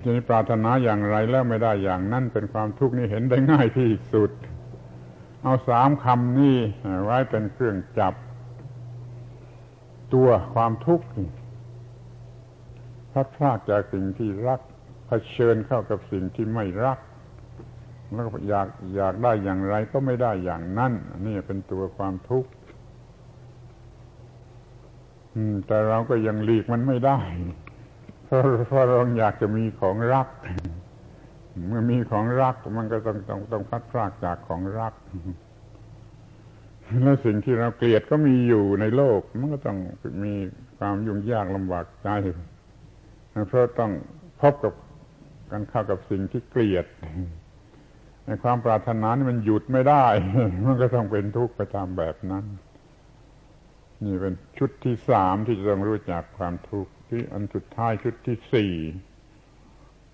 ทีนี้ปรารถนาอย่างไรแล้วไม่ได้อย่างนั้นเป็นความทุกข์นี่เห็นได้ง่ายที่สุดเอาสามคำนี้ไว้เป็นเครื่องจับตัวความทุกข์พลัดพรากจากสิ่งที่รักเผชิญเข้ากับสิ่งที่ไม่รักแล้วก็อยากอยากได้อย่างไรก็ไม่ได้อย่างนั้นนี่เป็นตัวความทุกข์แต่เราก็ยังหลีกมันไม่ได้เพราะเพราะเราอยากจะมีของรักเมื่อมีของรักมันก็ต้องต้องต้องพลัดพรากจากของรักแล้วสิ่งที่เราเกลียดก็มีอยู่ในโลกมันก็ต้องมีความยุ่งยากลำบากใจเพราะต้องพบกับการเข้ากับสิ่งที่เกลียดในความปรารถนานี่มันหยุดไม่ได้มันก็ต้องเป็นทุกข์ไปตามแบบนั้นนี่เป็นชุดที่สามที่จะต้องรู้จักความทุกข์ที่อันสุดท้ายชุดที่สี่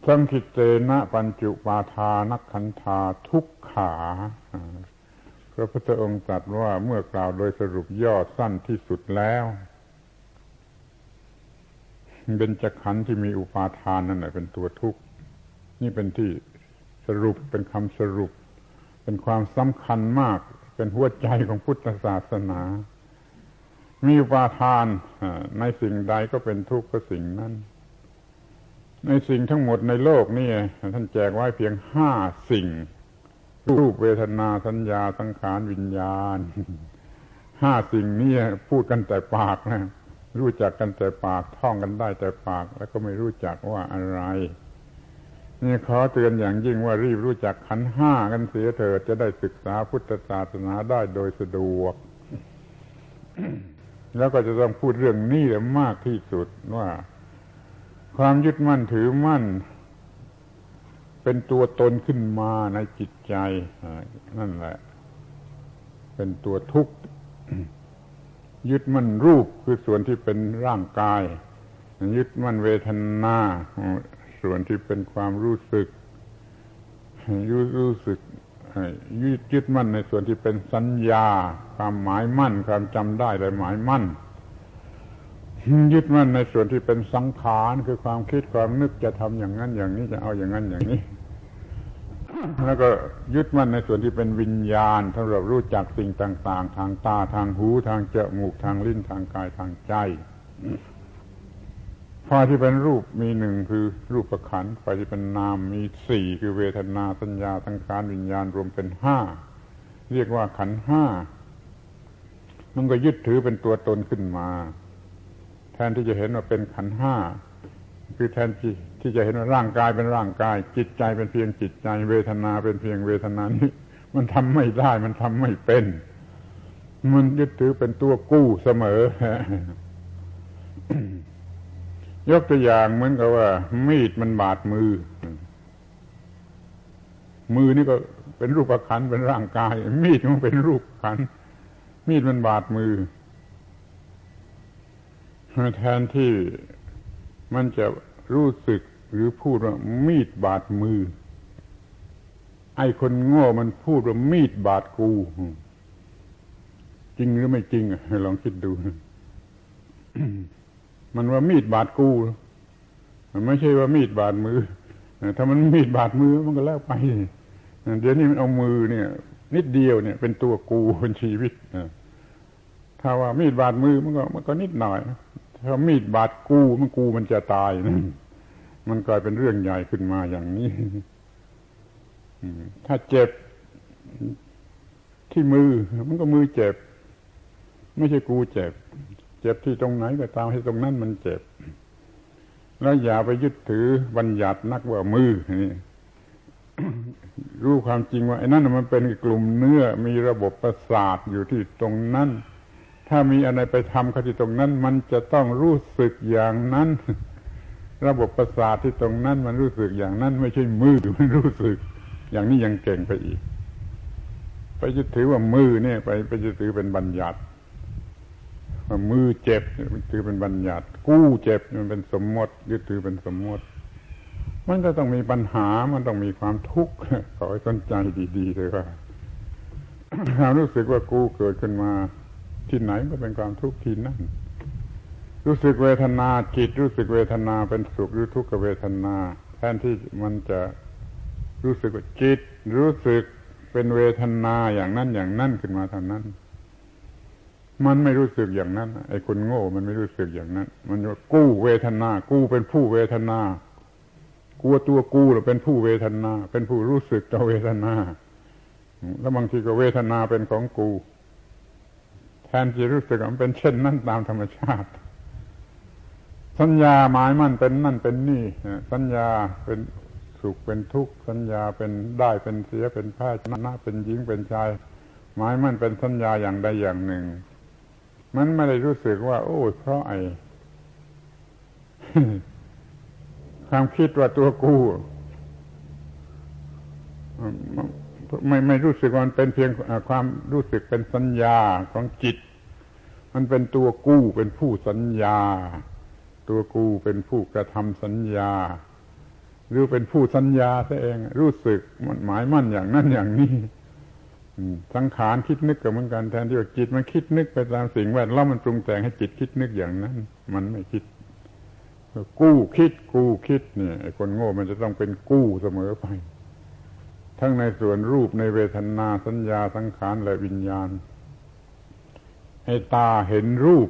สังคิเตนะปัญจุปาทานักขันธาทุกขาพระพุทธองค์ตรัสว่าเมื่อกล่าวโดยสรุปย่อสั้นที่สุดแล้วเบญจขันธ์ที่มีอุปาทานนั่นแหละเป็นตัวทุกข์นี่เป็นที่สรุปเป็นคำสรุปเป็นความสำคัญมากเป็นหัวใจของพุทธศาสนามีอุปาทานในสิ่งใดก็เป็นทุกข์เพราะสิ่งนั้นในสิ่งทั้งหมดในโลกนี่ท่านแจกไว้เพียงห้าสิ่งรูปเวทนาสัญญาสังขารวิญญาณห้าสิ่งนี้พูดกันแต่ปากนะรู้จักกันแต่ปากท่องกันได้แต่ปากแล้วก็ไม่รู้จักว่าอะไรนี่ขอเตือนอย่างยิ่งว่ารีบรู้จักขันธ์ห้ากันเสียเถิดจะได้ศึกษาพุทธศาสนาได้โดยสะดวก แล้วก็จะต้องพูดเรื่องนี้เลยมากที่สุดว่าความยึดมั่นถือมั่นเป็นตัวตนขึ้นมาในจิตใจนั่นแหละเป็นตัวทุกข์ ยึดมั่นรูปคือส่วนที่เป็นร่างกายยึดมั่นเวทนาส่วนที่เป็นความรู้สึกรู้สึกยึดมั่นในส่วนที่เป็นสัญญาความหมายมั่นความจำได้และหมายมั่นยึดมั่นในส่วนที่เป็นสังขารคือความคิดความนึกจะทำอย่างนั้นอย่างนี้จะเอาอย่างนั้นอย่างนี้แล้วก็ยึดมั่นในส่วนที่เป็นวิญญาณสำหรับรู้จักสิ่งต่างๆทางตาทางหูทางจมูกทางลิ้นทางกายทางใจฝ่ายที่เป็นรูปมีหนึ่งคือรูปขันธ์ฝ่ายที่เป็นนามมีสี่คือเวทนาสัญญาสังขารวิญญาณรวมเป็นห้าเรียกว่าขันธ์ห้ามันก็ยึดถือเป็นตัวตนขึ้นมาแทนที่จะเห็นว่าเป็นขันธ์ห้าคือแทนที่ที่จะเห็นว่าร่างกายเป็นร่างกายจิตใจเป็นเพียงจิตใจเวทนาเป็นเพียงเวทนานี้มันทำไม่ได้มันทำไม่เป็นมันยึดถือเป็นตัวกู้เสมอ ยกตัวอย่างเหมือนกับว่ามีดมันบาดมือมือนี่ก็เป็นรูปขันธ์เป็นร่างกายมีดมันเป็นรูปขันธ์มีดมันบาดมือแทนที่มันจะรู้สึกหรือพูดว่ามีดบาดมือไอ้คนโง่มันพูดว่ามีดบาดกูจริงหรือไม่จริงลองคิดดู มันว่ามีดบาดกูมันไม่ใช่ว่ามีดบาดมือถ้ามันมีดบาดมือมันก็แล้วไปเดี๋ยวนี้มันเอามือเนี่ยนิดเดียวเนี่ยเป็นตัวกูเป็นชีวิตถ้าว่ามีดบาดมือมันก็มันก็นิดหน่อยถ้ามีดบาดกูมันกูมันจะตายนะมันกลายเป็นเรื่องใหญ่ขึ้นมาอย่างนี้ถ้าเจ็บที่มือมันก็มือเจ็บไม่ใช่กูเจ็บเจ็บที่ตรงไหนก็ตามให้ตรงนั้นมันเจ็บแล้วอย่าไปยึดถือบัญญัตินักว่ามือนี่ รู้ความจริงว่าไอ้นั่นมันเป็นกลุ่มเนื้อมีระบบประสาทอยู่ที่ตรงนั้นถ้ามีอะไรไปทำเข้าที่ตรงนั้นมันจะต้องรู้สึกอย่างนั้นระบบประสาทที่ตรงนั้นมันรู้สึกอย่างนั้นไม่ใช่มือมันรู้สึกอย่างนี้ยังเก่งไปอีกไปยึดถือว่ามือเนี่ยไปไปยึดถือเป็นบัญญัติว่ามือเจ็บถือเป็นบัญญัติกู้เจ็บมันเป็นสมมติยึดถือเป็นสมมติมันก็ต้องมีปัญหามันต้องมีความทุกข์ขอให้สนใจดีๆเลยว่าเรารู้สึกว่ากูเกิดขึ้นมาที่ไหนก็เป็นความทุกข์ที่นั่นรู้สึกเวทนาจิตรู้สึกเวทนาเป็นสุขหรือทุกขเวทนาแทนที่มันจะรู้สึกว่าจิตรู้สึกเป็นเวทนาอย่างนั้นอย่างนั้นขึ้นมาเท่านั้นมันไม่รู้สึกอย่างนั้นไอ้คนโง่มันไม่รู้สึกอย่างนั้นมันว่ากู้เวทนากู้เป็นผู้เวทนากลัวตัวกู้หรือเป็นผู้เวทนาเป็นผู้รู้สึกต่อเวทนาแล้วบางทีก็เวทนาเป็นของกูแทนที่รู้สึกมันเป็นเช่นนั้นตามธรรมชาติสัญญาหมายมั่นเป็นนั่นเป็นนี่สัญญาเป็นสุขเป็นทุกข์สัญญาเป็นได้เป็นเสียเป็นแพ้ชนะเป็นหญิงเป็นชายหมายมั่นเป็นสัญญาอย่างใดอย่างหนึ่งมันไม่ได้รู้สึกว่าโอ้เพราะไอ้ ความคิดว่าตัวกูไม่ไม่รู้สึกว่ามันเป็นเพียงความรู้สึกเป็นสัญญาของจิตมันเป็นตัวกู้เป็นผู้สัญญาตัวกูเป็นผู้กระทำสัญญาหรือเป็นผู้สัญญาซะเองรู้สึกมันหมายมั่นอย่างนั้นอย่างนี้สังขารคิดนึกกับเหมือนกันแทนที่ว่าจิตมันคิดนึกไปตามสิ่งแวดล้อมมันปรุงแต่งให้จิตคิดนึกอย่างนั้นมันไม่คิดกู้คิดกู้คิดเนี่ยไอ้คนโง่มันจะต้องเป็นกู้เสมอไปทั้งในส่วนรูปในเวทนาสัญญาสังขารและวิญญาณไอ้ตาเห็นรูป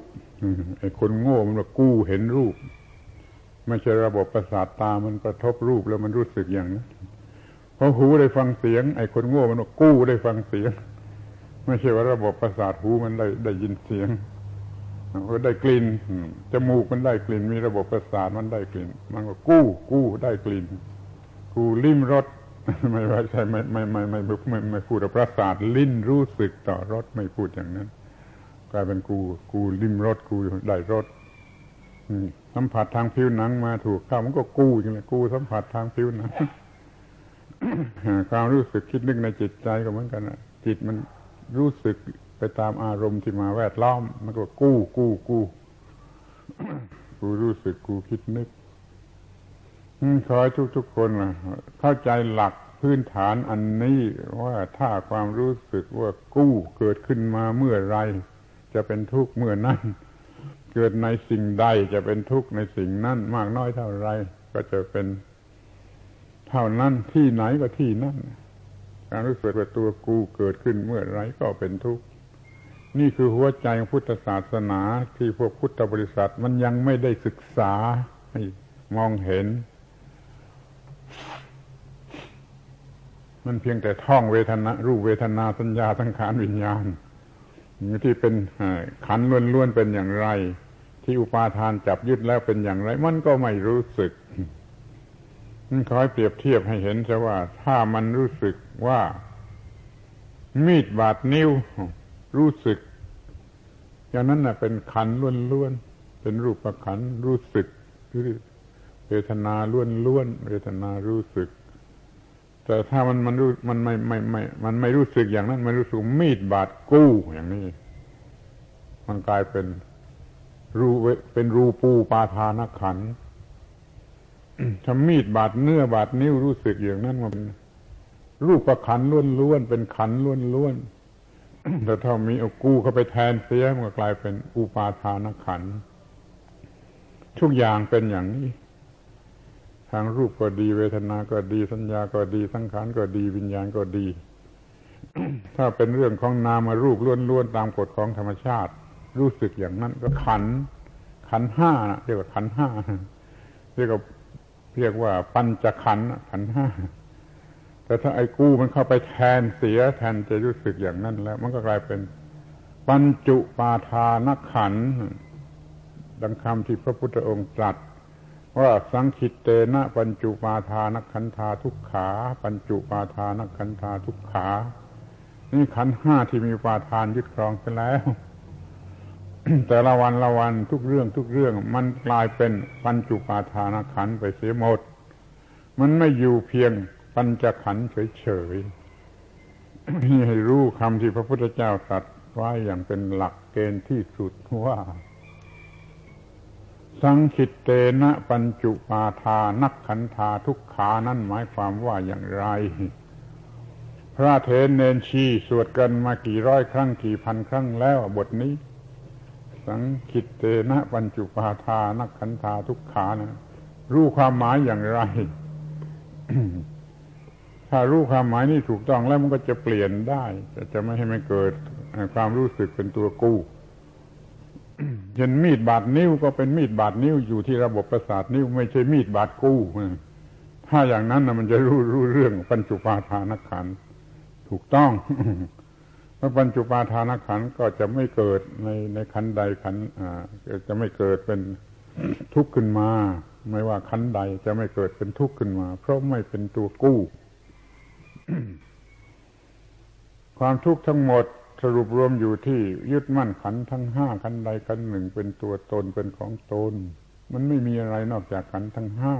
ไอ้คนโง่มันว่ากู้เห็นรูปไม่ใช่ระบบประสาทตามันกระทบรูปแล้วมันรู้สึกอย่างนั้นพอหูได้ฟังเสียงไอ้คนโง่มันว่ากู้ได้ฟังเสียงไม่ใช่ว่าระบบประสาทหูมันได้ได้ยินเสียงก็ได้กลิ่นจมูกมันได้กลิ่นมีระบบประสาทมันได้กลิ่นมันก็กู้กู้ได้กลิ่นกู้ลิ้มรสไม่ว่าใช่ไม่ไม่ไม่ไม่ไม่ไม่พูดว่าประสาทลิ้นรู้สึกต่อรสไม่พูดอย่างนั้นกลายเป็นกูกูลิ้มรสกูได้รสสัมผัสทางผิวหนังมาถูกเข้ามันก็กูอย่างนี้กูสัมผัสทางผิวหนัง ความรู้สึกคิดนึกในจิตใจก็เหมือนกันนะจิตมันรู้สึกไปตามอารมณ์ที่มาแวดล้อมมันก็กู้กู้กู้ กูรู้สึกกูคิดนึกขอให้ทุกทุกคนนะเข้าใจหลักพื้นฐานอันนี้ว่าถ้าความรู้สึกว่ากู้เกิดขึ้นมาเมื่อไรจะเป็นทุกข์เมื่อนั้นเกิดในสิ่งใดจะเป็นทุกข์ในสิ่งนั้นมากน้อยเท่าไรก็จะเป็นเท่านั้นที่ไหนก็ที่นั้นการรู้สึกว่าตัวกูเกิดขึ้นเมื่อไรก็เป็นทุกข์นี่คือหัวใจของพุทธศาสนาที่พวกพุทธบริษัทมันยังไม่ได้ศึกษาให้มองเห็นมันเพียงแต่ท่องเวทนารูปเวทนาสัญญาสังขารวิญญาณที่เป็นขันธ์ล้วนๆเป็นอย่างไรที่อุปาทานจับยึดแล้วเป็นอย่างไรมันก็ไม่รู้สึกมันขอให้เปรียบเทียบให้เห็นซะว่าถ้ามันรู้สึกว่ามีดบาดนิ้วรู้สึกอย่างนั้นน่ะเป็นขันธ์ล้วนๆเป็นรูปขันธ์รู้สึกเวทนาล้วนๆเวทนารู้สึกแต่ถ้ามันมันรู้มันไม่ไม่ไม่มันไม่รู้สึกอย่างนั้นมันรู้สึกมีดบาดกู้อย่างนี้มันกลายเป็นรูเป็นรูปูปาทานขันธ์ถ้ามีดบาดเนื้อบาดนิ้วรู้สึกอย่างนั้นมันรูปขันธ์ล้วนๆเป็นขันธ์ล้วนๆแต่ถ้ามีเอากู้เข้าไปแทนเสียมันก็กลายเป็นอุปาทานขันธ์ทุกอย่างเป็นอย่างนี้ทางรูปก็ดีเวทนาก็ดีสัญญาก็ดีสังขารก็ดีวิญญาณก็ดี ถ้าเป็นเรื่องของนามรูปล้วนๆตามกฎของธรรมชาติรู้สึกอย่างนั้นก็ขันขันห้าเรียกว่าขันห้าเรียกว่าเรียกว่าปัญจขันธ์ขันห้าแต่ถ้าไอ้กู้มันเข้าไปแทนเสียแทนจะรู้สึกอย่างนั้นแล้วมันก็กลายเป็นปัญจุปาทานขันธ์ดังคำที่พระพุทธองค์ตรัส ว่าสังคิตเตนะปัญจุปาทานขันธาทุกขาปัญจุปาทานขันธาทุกขานี่ขันธ์ห้าที่มีอุปาทานยึดครองไปแล้ว แต่ละวันละวันทุกเรื่องทุกเรื่องมันกลายเป็นปัญจุปาทานขันธ์ไปเสียหมดมันไม่อยู่เพียงปัญจขันธ์เฉยๆ นี่ให้รู้คำที่พระพุทธเจ้าตรัสไว้อย่างเป็นหลักเกณฑ์ที่สุดว่าสังคิตเตนะปัญจุปาทานักขันธาทุกขานั่นหมายความว่าอย่างไรพระเถรเณรชีสวดกันมากี่ร้อยครั้งกี่พันครั้งแล้วบทนี้สังคิตเตนะปัญจุปาทานักขันธาทุกขานะรู้ความหมายอย่างไร ถ้ารู้ความหมายนี่ถูกต้องแล้วมันก็จะเปลี่ยนได้จะจะไม่ให้มันเกิดความรู้สึกเป็นตัวกู เช่นมีดบาดนิ้วก็เป็นมีดบาดนิ้วอยู่ที่ระบบประสาทนิ้วไม่ใช่มีดบาดกูถ้าอย่างนั้นนะมันจะรู้รู้เรื่องปัญจุปาทานขันธ์ถูกต้อง เมื่อปัญจุปาทานขันธ์ก็จะไม่เกิดในในขันธ์ใดขันธ์จะไม่เกิดเป็นทุกข์ขึ้นมาไม่ว่าขันธ์ใดจะไม่เกิดเป็นทุกข์ขึ้นมาเพราะไม่เป็นตัวกู้ ความทุกข์ทั้งหมดสรุปรวมอยู่ที่ยึดมั่นขันธ์ทั้งห้าขันธ์ใดขันธ์หนึ่งเป็นตัวตนเป็นของตนมันไม่มีอะไรนอกจากขันธ์ทั้งห้า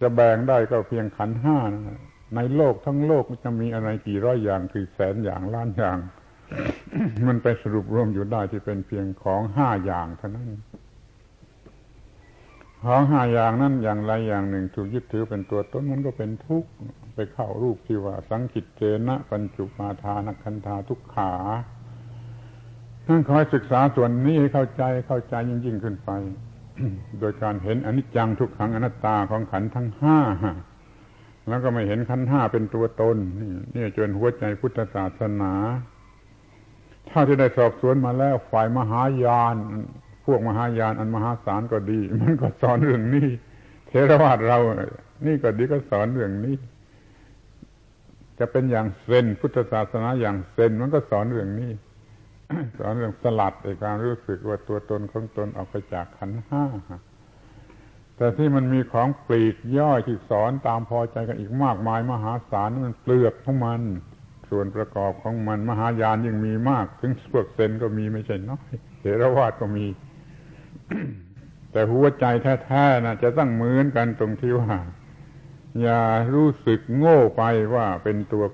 จะแบ่งได้ก็เพียงขันธ์ห้านะในโลกทั้งโลกจะมีอะไรกี่ร้อยอย่างกี่แสนอย่างล้านอย่าง มันไปสรุปรวมอยู่ได้ที่เป็นเพียงของห้าอย่างเท่านั้นของห้าอย่างนั้นอย่างไรอย่างหนึ่งถูกยึดถือเป็นตัวตนมันก็เป็นทุกข์ไปเข้ารูปที่ว่าสังคิตเตนะปัญจุปาทานขันธาทุกขาท่านขอให้ศึกษาส่วนนี้ให้เข้าใจเข้าใจยิ่งยิ่งขึ้นไป โดยการเห็นอนิจจังทุกขังอนัตตาของขันธ์ทั้งห้าแล้วก็ไม่เห็นขันธ์ห้าเป็นตัวตนนี่จนหัวใจพุทธศาสนาถ้าที่ได้สอบสวนมาแล้วฝ่ายมหายานพวกมหายานอันมหาศาลก็ดีมันก็สอนเรื่องนี้เทรวาทเรานี่ก็ดีก็สอนเรื่องนี้จะเป็นอย่างเซนพุทธศาสนาอย่างเซนมันก็สอนเรื่องนี้ สอนเรื่องสลัดไอ้การรู้สึกว่าตัวตนของตนออกไปจากขันธ์ห้าแต่ที่มันมีของปลีกย่อยที่สอนตามพอใจกันอีกมากมายมหาศาลมันเปลือกของมันส่วนประกอบของมันมหายานยังมีมากถึงพวกเซนก็มีไม่ใช่น้อยเถรวาทก็มี แต่หัวใจแท้ๆนะจะต้องเหมือนกันตรงที่ว่าอย่ารู้สึกโง่ไปว่าเป็นตัว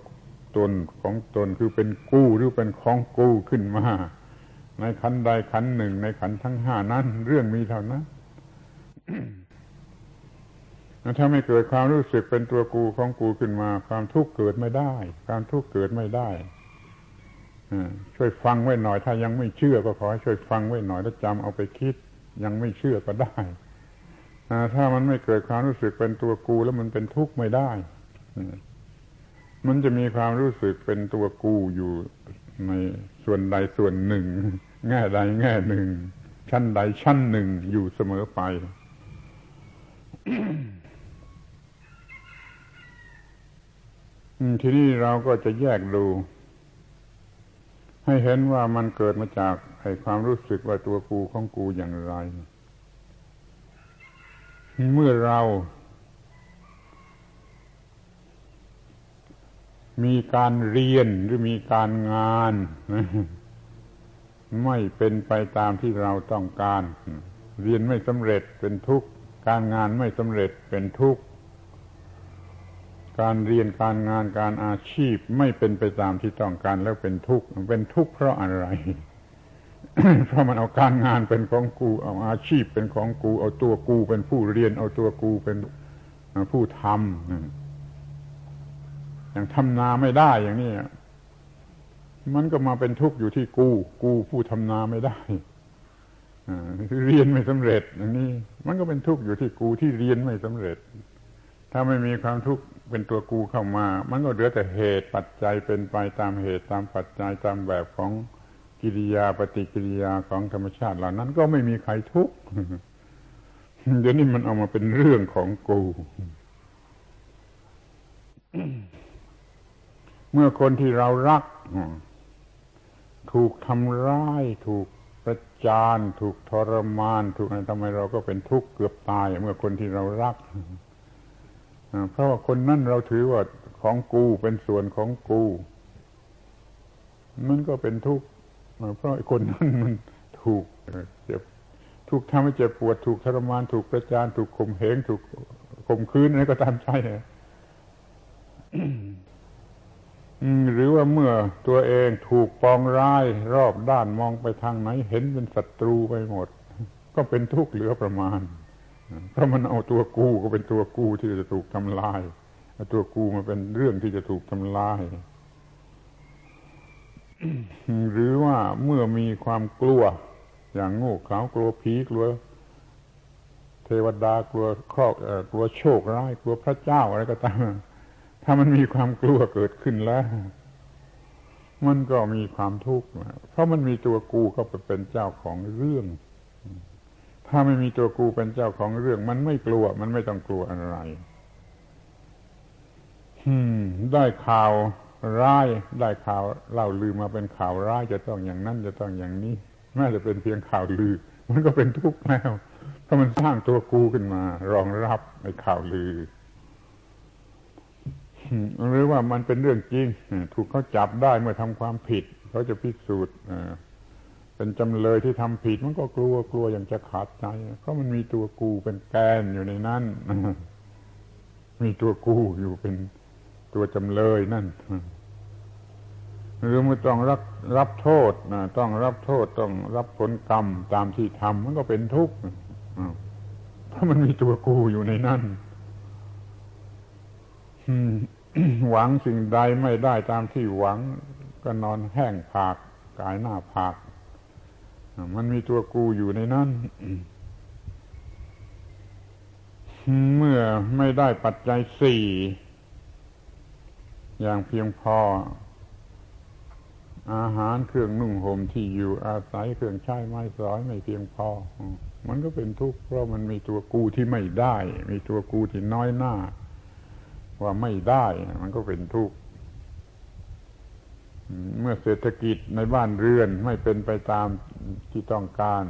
ตนของตนคือเป็นกู้หรือเป็นของกู้ขึ้นมาในขันใดขันหนึ่งในขันทั้งห้านั้นเรื่องมีเท่านั้น ถ้าไม่เกิดความรู้สึกเป็นตัวกูของกูขึ้นมาความทุกข์เกิดไม่ได้ความทุกข์เกิดไม่ได้ช่วยฟังไว้หน่อยถ้ายังไม่เชื่อก็ขอให้ช่วยฟังไว้หน่อยแล้วจำเอาไปคิดยังไม่เชื่อก็ได้ถ้ามันไม่เกิดความรู้สึกเป็นตัวกูแล้วมันเป็นทุกข์ไม่ได้มันจะมีความรู้สึกเป็นตัวกูอยู่ในส่วนใดส่วนหนึ่งแง่ใดแง่หนึ่งชั้นใดชั้นหนึ่งอยู่เสมอไป ทีนี้เราก็จะแยกดูให้เห็นว่ามันเกิดมาจากไอ้ความรู้สึกว่าตัวกูของกูอย่างไรเมื่อเรามีการเรียนหรือมีการงานไม่เป็นไปตามที่เราต้องการเรียนไม่สำเร็จเป็นทุกข์การงานไม่สำเร็จเป็นทุกข์การเรียนการงานการอาชีพไม่เป็นไปตามที่ต้องการแล้วเป็นทุกข์เป็นทุกข์เพราะอะไร เพราะมันเอาการงานเป็นของกูเอาอาชีพเป็นของกูเอาตัวกูเป็นผู้เรียนเอาตัวกูเป็นผู้ทำอย่างทำนาไม่ได้อย่างนี้มันก็มาเป็นทุกข์อยู่ที่กูกูผู้ทำนาไม่ได้เรียนไม่สำเร็จอย่างนี้มันก็เป็นทุกข์อยู่ที่กูที่เรียนไม่สำเร็จถ้าไม่มีความทุกข์เป็นตัวกูเข้ามามันก็เหลือแต่เหตุปัจจัยเป็นไปตามเหตุตามปัจจัยตามแบบของกิริยาปฏิกิริยาของธรรมชาติเหล่านั้นก็ไม่มีใครทุกข์ เดี๋ยวนี้มันเอามาเป็นเรื่องของกู เมื่อคนที่เรารักถูกทำร้ายถูก ประจานถูกทรมานถูกอะไรทำไมเราก็เป็นทุกข์เกือบตายเมื่อคนที่เรารักเพราะว่าคนนั้นเราถือว่าของกูเป็นส่วนของกูมันก็เป็นทุกข์เพราะคนนั้นมันถูกเจ็บถูกทำให้เจ็บปวดถูกทรมานถูกประจานถูกข่มเหงถูกข่มขืนอะไรก็ตามใจหรือว่าเมื่อตัวเองถูกปองร้ายรอบด้านมองไปทางไหนเห็นเป็นศัตรูไปหมดก็เป็นทุกข์เหลือประมาณเพราะมันเอาตัวกูก็เป็นตัวกูที่จะถูกทำลายเอาตัวกูมาเป็นเรื่องที่จะถูกทำลาย หรือว่าเมื่อมีความกลัวอย่างโง่เขลากลัวผีกลัวเทวดากลัวครอกกลัวโชคร้ายกลัวพระเจ้าอะไรก็ตามถ้ามันมีความกลัวเกิดขึ้นแล้วมันก็มีความทุกข์เพราะมันมีตัวกูเข้าไปเป็นเจ้าของเรื่องถ้าไม่มีตัวกูเป็นเจ้าของเรื่องมันไม่กลัวมันไม่ต้องกลัวอะไรได้ข่าวร้ายได้ข่าวเล่าลือมาเป็นข่าวร้ายจะต้องอย่างนั้นจะต้องอย่างนี้แม้จะเป็นเพียงข่าวลือมันก็เป็นทุกข์แล้วเพราะมันสร้างตัวกูขึ้นมารองรับในข่าวลือหรือว่ามันเป็นเรื่องจริงถูกเขาจับได้เมื่อทำความผิดเขาจะพิสูจน์เป็นจำเลยที่ทำผิดมันก็กลัวกลัวอย่างจะขาดใจเพราะมันมีตัวกูเป็นแกนอยู่ในนั้นมีตัวกูอยู่เป็นตัวจำเลยนั่นหรือมันต้องรับรับโทษต้องรับโทษต้องรับผลกรรมตามที่ทำมันก็เป็นทุกข์เพราะมันมีตัวกูอยู่ในนั้นหวังสิ่งใดไม่ได้ตามที่หวังก็นอนแห้งผากกายหน้าผากมันมีตัวกูอยู่ในนั้นเมื่อไม่ได้ปัจจัยสี่อย่างเพียงพออาหารเครื่องนุ่งห่มที่อยู่อาศัยเครื่องใช้ไม้สอยไม่เพียงพอมันก็เป็นทุกข์เพราะมันมีตัวกูที่ไม่ได้มีตัวกูที่น้อยหน้าว่าไม่ได้มันก็เป็นทุกข์เมื่อเศรษฐกิจในบ้านเรือนไม่เป็นไปตามที่ต้องการ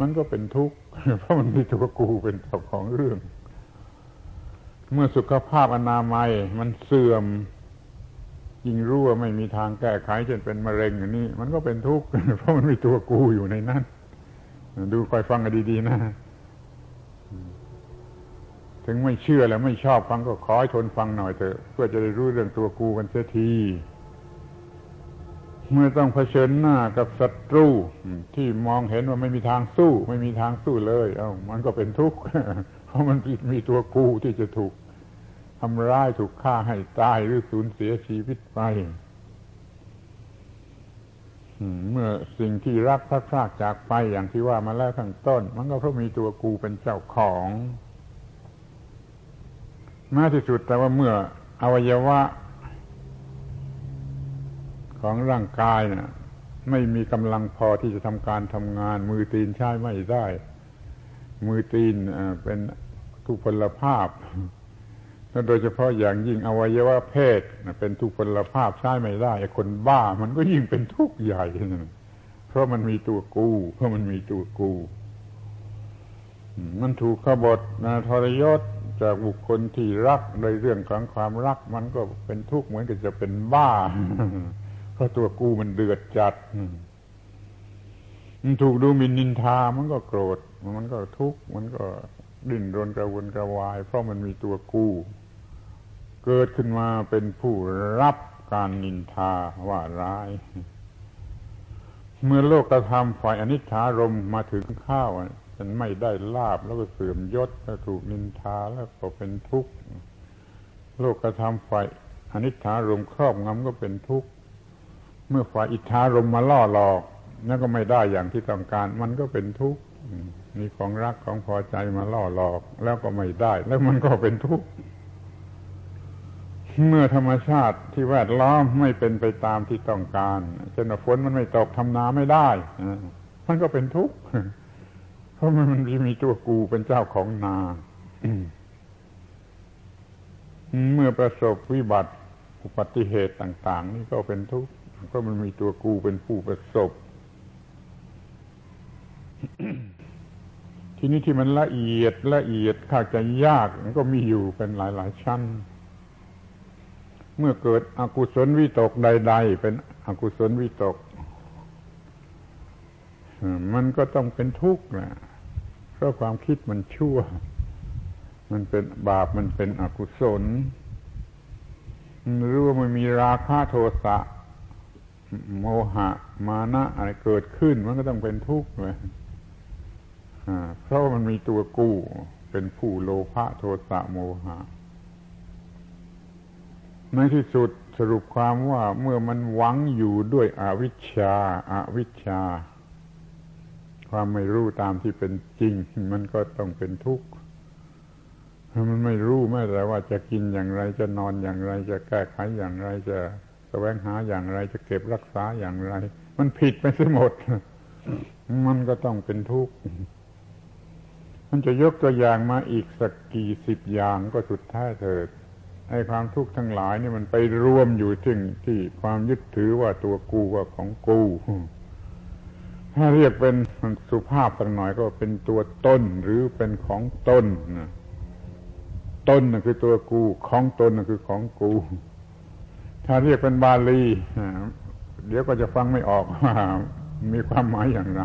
มันก็เป็นทุกข์เพราะมันมีตัวกูเป็นเจ้าของเรื่องเมื่อสุขภาพอนามัยมันเสื่อมยิ่งรู้ว่าไม่มีทางแก้ไขเช่นเป็นมะเร็งอย่างนี้มันก็เป็นทุกข์เพราะมันมีตัวกูอยู่ในนั้นดูคอยฟังกันดีๆนะถึงไม่เชื่อแล้วไม่ชอบฟังก็ขอให้ทนฟังหน่อยเถอะเพื่อจะได้รู้เรื่องตัวกูกันเสียทีเมื่อต้องเผชิญหน้ากับศัตรูที่มองเห็นว่าไม่มีทางสู้ไม่มีทางสู้เลยเอ้ามันก็เป็นทุกข์เพราะมันมีตัวกูที่จะถูกทำร้ายถูกฆ่าให้ตายหรือสูญเสียชีวิตไปเมื่อสิ่งที่รักพลาดพลาดจากไปอย่างที่ว่ามาแล้วข้างต้นมันก็เพราะมีตัวกูเป็นเจ้าของมากที่สุดแต่ว่าเมื่ออวัยวะของร่างกายนะไม่มีกำลังพอที่จะทำการทำงานมือตีนใช้ไม่ได้มือตีนเป็นทุพพลภาพและโดยเฉพาะอย่างยิ่งอวัยวะเพศเป็นทุพพลภาพใช้ไม่ได้คนบ้ามันก็ยิ่งเป็นทุกข์ใหญ่เพราะมันมีตัวกูเพราะมันมีตัวกูมันถูกขบฏทรยศจากบุคคลที่รักในเรื่องของความรักมันก็เป็นทุกข์เหมือนกับจะเป็นบ้าเพราะตัวกูมันเดือดจัดมันถูกดูหมิ่นนินทามันก็โกรธมันก็ทุกข์มันก็ดิ้นรนกระวนกระวายเพราะมันมีตัวกูเกิดขึ้นมาเป็นผู้รับการนินทาว่าร้ายเมื่อโลกธรรมฝ่ายอนิจจารมมาถึงข้าวมันไม่ได้ลาภแล้วก็เสื่อมยศแล้วถูกนินทาแล้วก็เป็นทุกข์โลกธรรมฝ่ายอนิจจารมครอบงำก็เป็นทุกข์เมื่อฝ่ายอิทธารมมาล่อหลอกนั่นก็ไม่ได้อย่างที่ต้องการมันก็เป็นทุกข์มีของรักของพอใจมาล่อหลอกแล้วก็ไม่ได้แล้วมันก็เป็นทุกข์เมื่อธรรมชาติที่แวดล้อมไม่เป็นไปตามที่ต้องการเช่นฝนมันไม่ตกทำนาไม่ได้มันก็เป็นทุกข์เพราะมันมีตัวกูเป็นเจ้าของนาเมื่อประสบวิบัติอุบัติเหตุต่างๆนี่ก็เป็นทุกข์เพราะมันมีตัวกูเป็นผู้ประสบ ทีนี้ที่มันละเอียดละเอียดข้าจะยากมันก็มีอยู่เป็นหลายๆชั้นเมื่อเกิดอกุศลวิตกใดๆเป็นอกุศลวิตกมันก็ต้องเป็นทุกข์นะเพราะความคิดมันชั่วมันเป็นบาปมันเป็นอกุศลหรือว่ามันมีราคะโทสะโมหะมานะอะไรเกิดขึ้นมันก็ต้องเป็นทุกข์เลยเพราะมันมีตัวกู้เป็นผู้โลภะโทสะโมหะในที่สุดสรุปความว่าเมื่อมันหวังอยู่ด้วยอวิชชาอวิชชาความไม่รู้ตามที่เป็นจริงมันก็ต้องเป็นทุกข์มันไม่รู้ไม่แต่ว่าจะกินอย่างไรจะนอนอย่างไรจะแก้ไขอย่างไรจะแสวงหาอย่างไรจะเก็บรักษาอย่างไรมันผิดไปซะหมดมันก็ต้องเป็นทุกข์มันจะยกตัวอย่างมาอีกสักกี่สิบอย่างก็สุดท้ายเถิดไอ้ความทุกข์ทั้งหลายนี่มันไปรวมอยู่ที่ที่ความยึดถือว่าตัวกูว่าของกูถ้าเรียกเป็นสุภาพสักหน่อยก็เป็นตัวตนหรือเป็นของตนนะตนน่ะคือตัวกูของตนน่ะคือของกูถ้าเรียกเป็นบาลีเดี๋ยวก็จะฟังไม่ออกว่ามีความหมายอย่างไร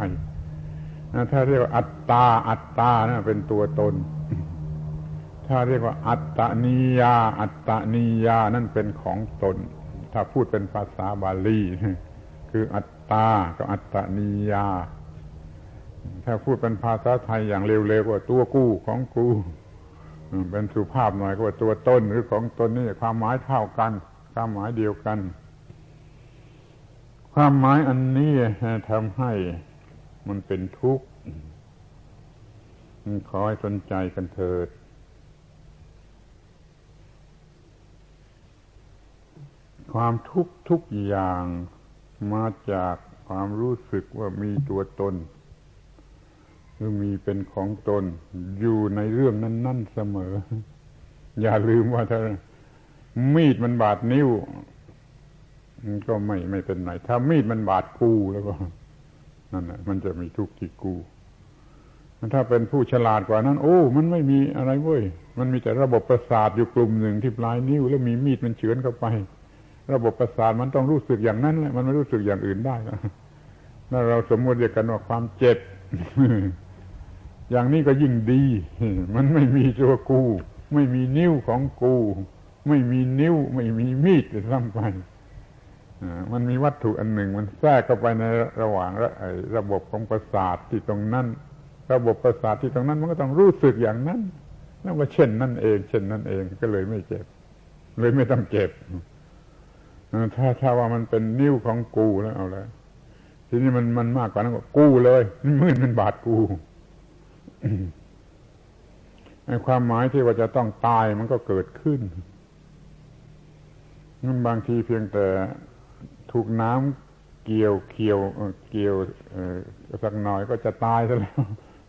นะถ้าเรียกว่าอัตตาอัตตานะเป็นตัวตนถ้าเรียกว่าอัตตนิยาอัตตนิยานั่นเป็นของตนถ้าพูดเป็นภาษาบาลีคืออัตตากับอัตตนิยาถ้าพูดเป็นภาษาไทยอย่างเร็วๆว่าตัวกูของกูเป็นสุภาพหน่อยก็ว่าตัวตนหรือของตนนี่ความหมายเท่ากันความหมายเดียวกันความหมายอันนี้ทำให้มันเป็นทุกข์ขอให้สนใจกันเถิดความทุกข์ทุกอย่างมาจากความรู้สึกว่ามีตัวตนหรือมีเป็นของตนอยู่ในเรื่องนั้นๆเสมออย่าลืมว่าถ้ามีดมันบาดนิ้วมันก็ไม่ไม่เป็นไรถ้ามีดมันบาดกูแล้วก็นั่นแหละมันจะมีทุกข์ที่กูถ้าเป็นผู้ฉลาดกว่านั้นโอ้มันไม่มีอะไรเว้ยมันมีแต่ระบบประสาทอยู่กลุ่มหนึ่งที่ปลายนิ้วแล้วมีมีดมันเฉือนเข้าไประบบประสาทมันต้องรู้สึกอย่างนั้นแหละมันไม่รู้สึกอย่างอื่นได้นะถ้าเราสมมติกันว่าความเจ็บอย่างนี้ก็ยิ่งดีมันไม่มีตัวกูไม่มีนิ้วของกูไม่มีนิ้วไม่มีมีดซ้ำไปมันมีวัตถุอันหนึ่งมันแทรกเข้าไปในระหว่างระบบของประสาทที่ตรงนั้นระบบประสาทที่ตรงนั้นมันก็ต้องรู้สึกอย่างนั้นนั่นว่าเช่นนั่นเองเช่นนั่นเองก็เลยไม่เจ็บเลยไม่ต้องเจ็บถ้าถ้าว่ามันเป็นนิ้วของกูแล้วเอาละทีนี้มันมันมากกว่านั้นก็กูเลยมืดมันบาดกู ไอ้ความหมายที่ว่าจะต้องตายมันก็เกิดขึ้นนั่นบางทีเพียงแต่ถูกน้ำเกี่ยวเกี่ยวเกี่ยวสักหน่อยก็จะตายซะแล้ว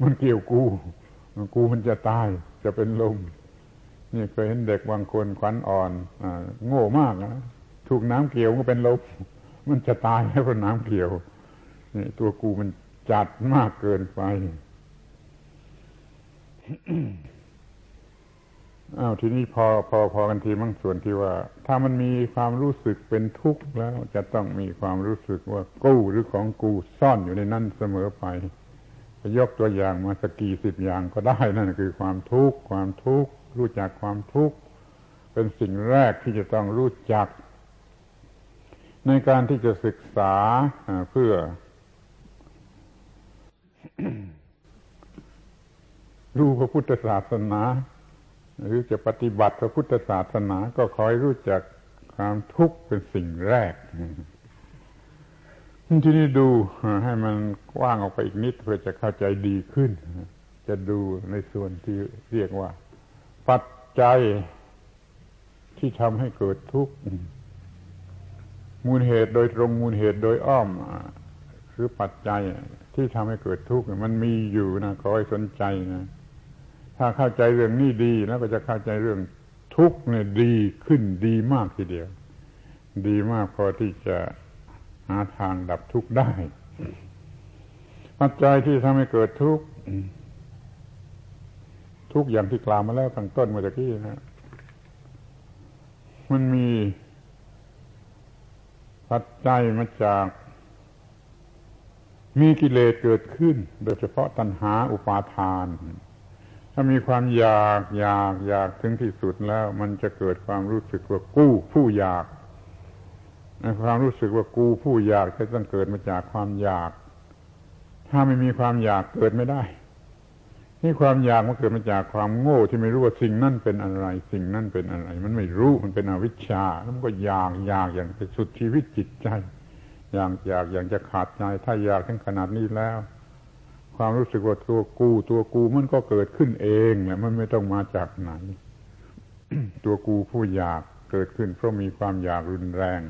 มันเกี่ยวกูกูมันจะตายจะเป็นลมนี่เคยเห็นเด็กบางคนขวัญอ่อนโง่มากนะถูกน้ำเกี่ยวก็เป็นลมมันจะตายแล้วเพราะน้ำเกี่ยวนี่ตัวกูมันจัดมากเกินไป อ้าวทีนี้พอพอพอกันทีมั่งส่วนที่ว่าถ้ามันมีความรู้สึกเป็นทุกข์แล้วจะต้องมีความรู้สึกว่ากูหรือของกูซ่อนอยู่ในนั้นเสมอไปยกตัวอย่างมาสักกี่สิบอย่างก็ได้นั่นคือความทุกข์ความทุกข์รู้จักความทุกข์เป็นสิ่งแรกที่จะต้องรู้จักในการที่จะศึกษาเพื่อ รู้พระพุทธศาสนาหรือจะปฏิบัติพระพุทธศาสนาก็คอยรู้จักความทุกข์เป็นสิ่งแรกทีนี้ดูให้มันกว้างออกไปอีกนิดเพื่อจะเข้าใจดีขึ้นจะดูในส่วนที่เรียกว่าปัจจัยที่ทำให้เกิดทุกข์มูลเหตุโดยตรงมูลเหตุโดยอ้อมหรือปัจจัยที่ทำให้เกิดทุกข์มันมีอยู่นะขอให้สนใจนะถ้าเข้าใจเรื่องนี้ดีแล้วก็จะเข้าใจเรื่องทุกข์เนี่ยดีขึ้นดีมากทีเดียวดีมากพอที่จะหาทางดับทุกข์ได้ ป ปัจจัยที่ทำให้เกิดทุกข์ทุกอย่างที่กล่าวมาแล้วตั้งต้นเมื่อตะกี้นะมันมีปัจจัยมาจากมีกิเลสเกิดขึ้นโดยเฉพาะตัณหาอุปาทานถ้ามีความอยากอยากอยากถึงที่สุดแล้วมันจะเกิดความรู้สึกว่ากู้ผู้อยากความรู้สึกว่ากูผู้อยากจะต้องเกิดมาจากความอยากถ้าไม่มีความอยากเกิดไม่ได้นี่ความอยากมันเกิดมาจากความโง่ที่ไม่รู้ว่าสิ่งนั้นเป็นอะไรสิ่งนั้นเป็นอะไรมันไม่รู้มันเป็นอวิชชาแล้วมันก็อยากอยากอย่างไปสุดชีวิตจิตใจอยากอยากอย่างจะขาดใจถ้าอยากถึงขนาดนี้แล้วความรู้สึกว่าตัวกูตัวกูมันก็เกิดขึ้นเองแหละมันไม่ต้องมาจากไหน ตัวกูผู้อยากเกิดขึ้นเพราะมีความอยากรุนแรง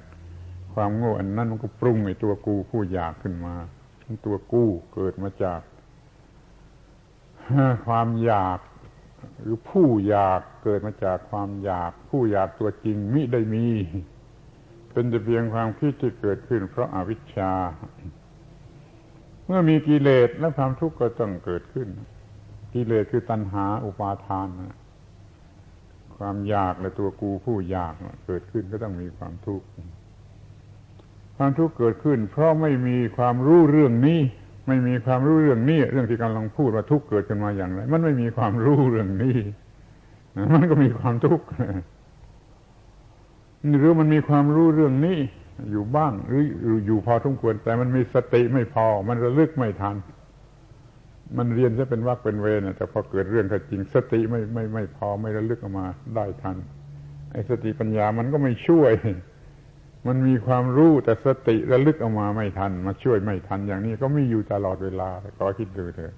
ความโง่อันนั้นมันก็ปรุงไอ้ตัวกูผู้อยากขึ้นมาตัวกูเกิดมาจากความอยากหรือผู้อยากเกิดมาจากความอยากผู้อยากตัวจริงมิได้มีเป็นแต่เพียงความคิดที่เกิดขึ้นเพราะอวิชชาเมื่อมีกิเลสและความทุกข์ก็ต้องเกิดขึ้นกิเลสคือตัณหาอุปาทานความอยากและตัวกูผู้อยากเกิดขึ้นก็ต้องมีความทุกข์ความทุกข์เกิดขึ้นเพราะไม่มีความรู้เรื่องนี้ไม่มีความรู้เรื่องนี้เรื่องที่กำลังพูดว่าทุกข์เกิดขึ้นมาอย่างไรมันไม่มีความรู้เรื่องนี้มันก็มีความทุกข์หรือมันมีความรู้เรื่องนี้อยู่บ้างหรืออยู่พอสมควรแต่มันมีสติไม่พอมันระลึกไม่ทันมันเรียนจะเป็นวรรคเป็นเวรแต่พอเกิดเรื่องก็จริงสติไม่ไม่ไม่พอไม่ระลึกออกมาได้ทันไอ้สติปัญญามันก็ไม่ช่วยมันมีความรู้แต่สติระลึกออกมาไม่ทันมาช่วยไม่ทันอย่างนี้ก็มีอยู่ตลอดเวลาขอคิดดูเถอะ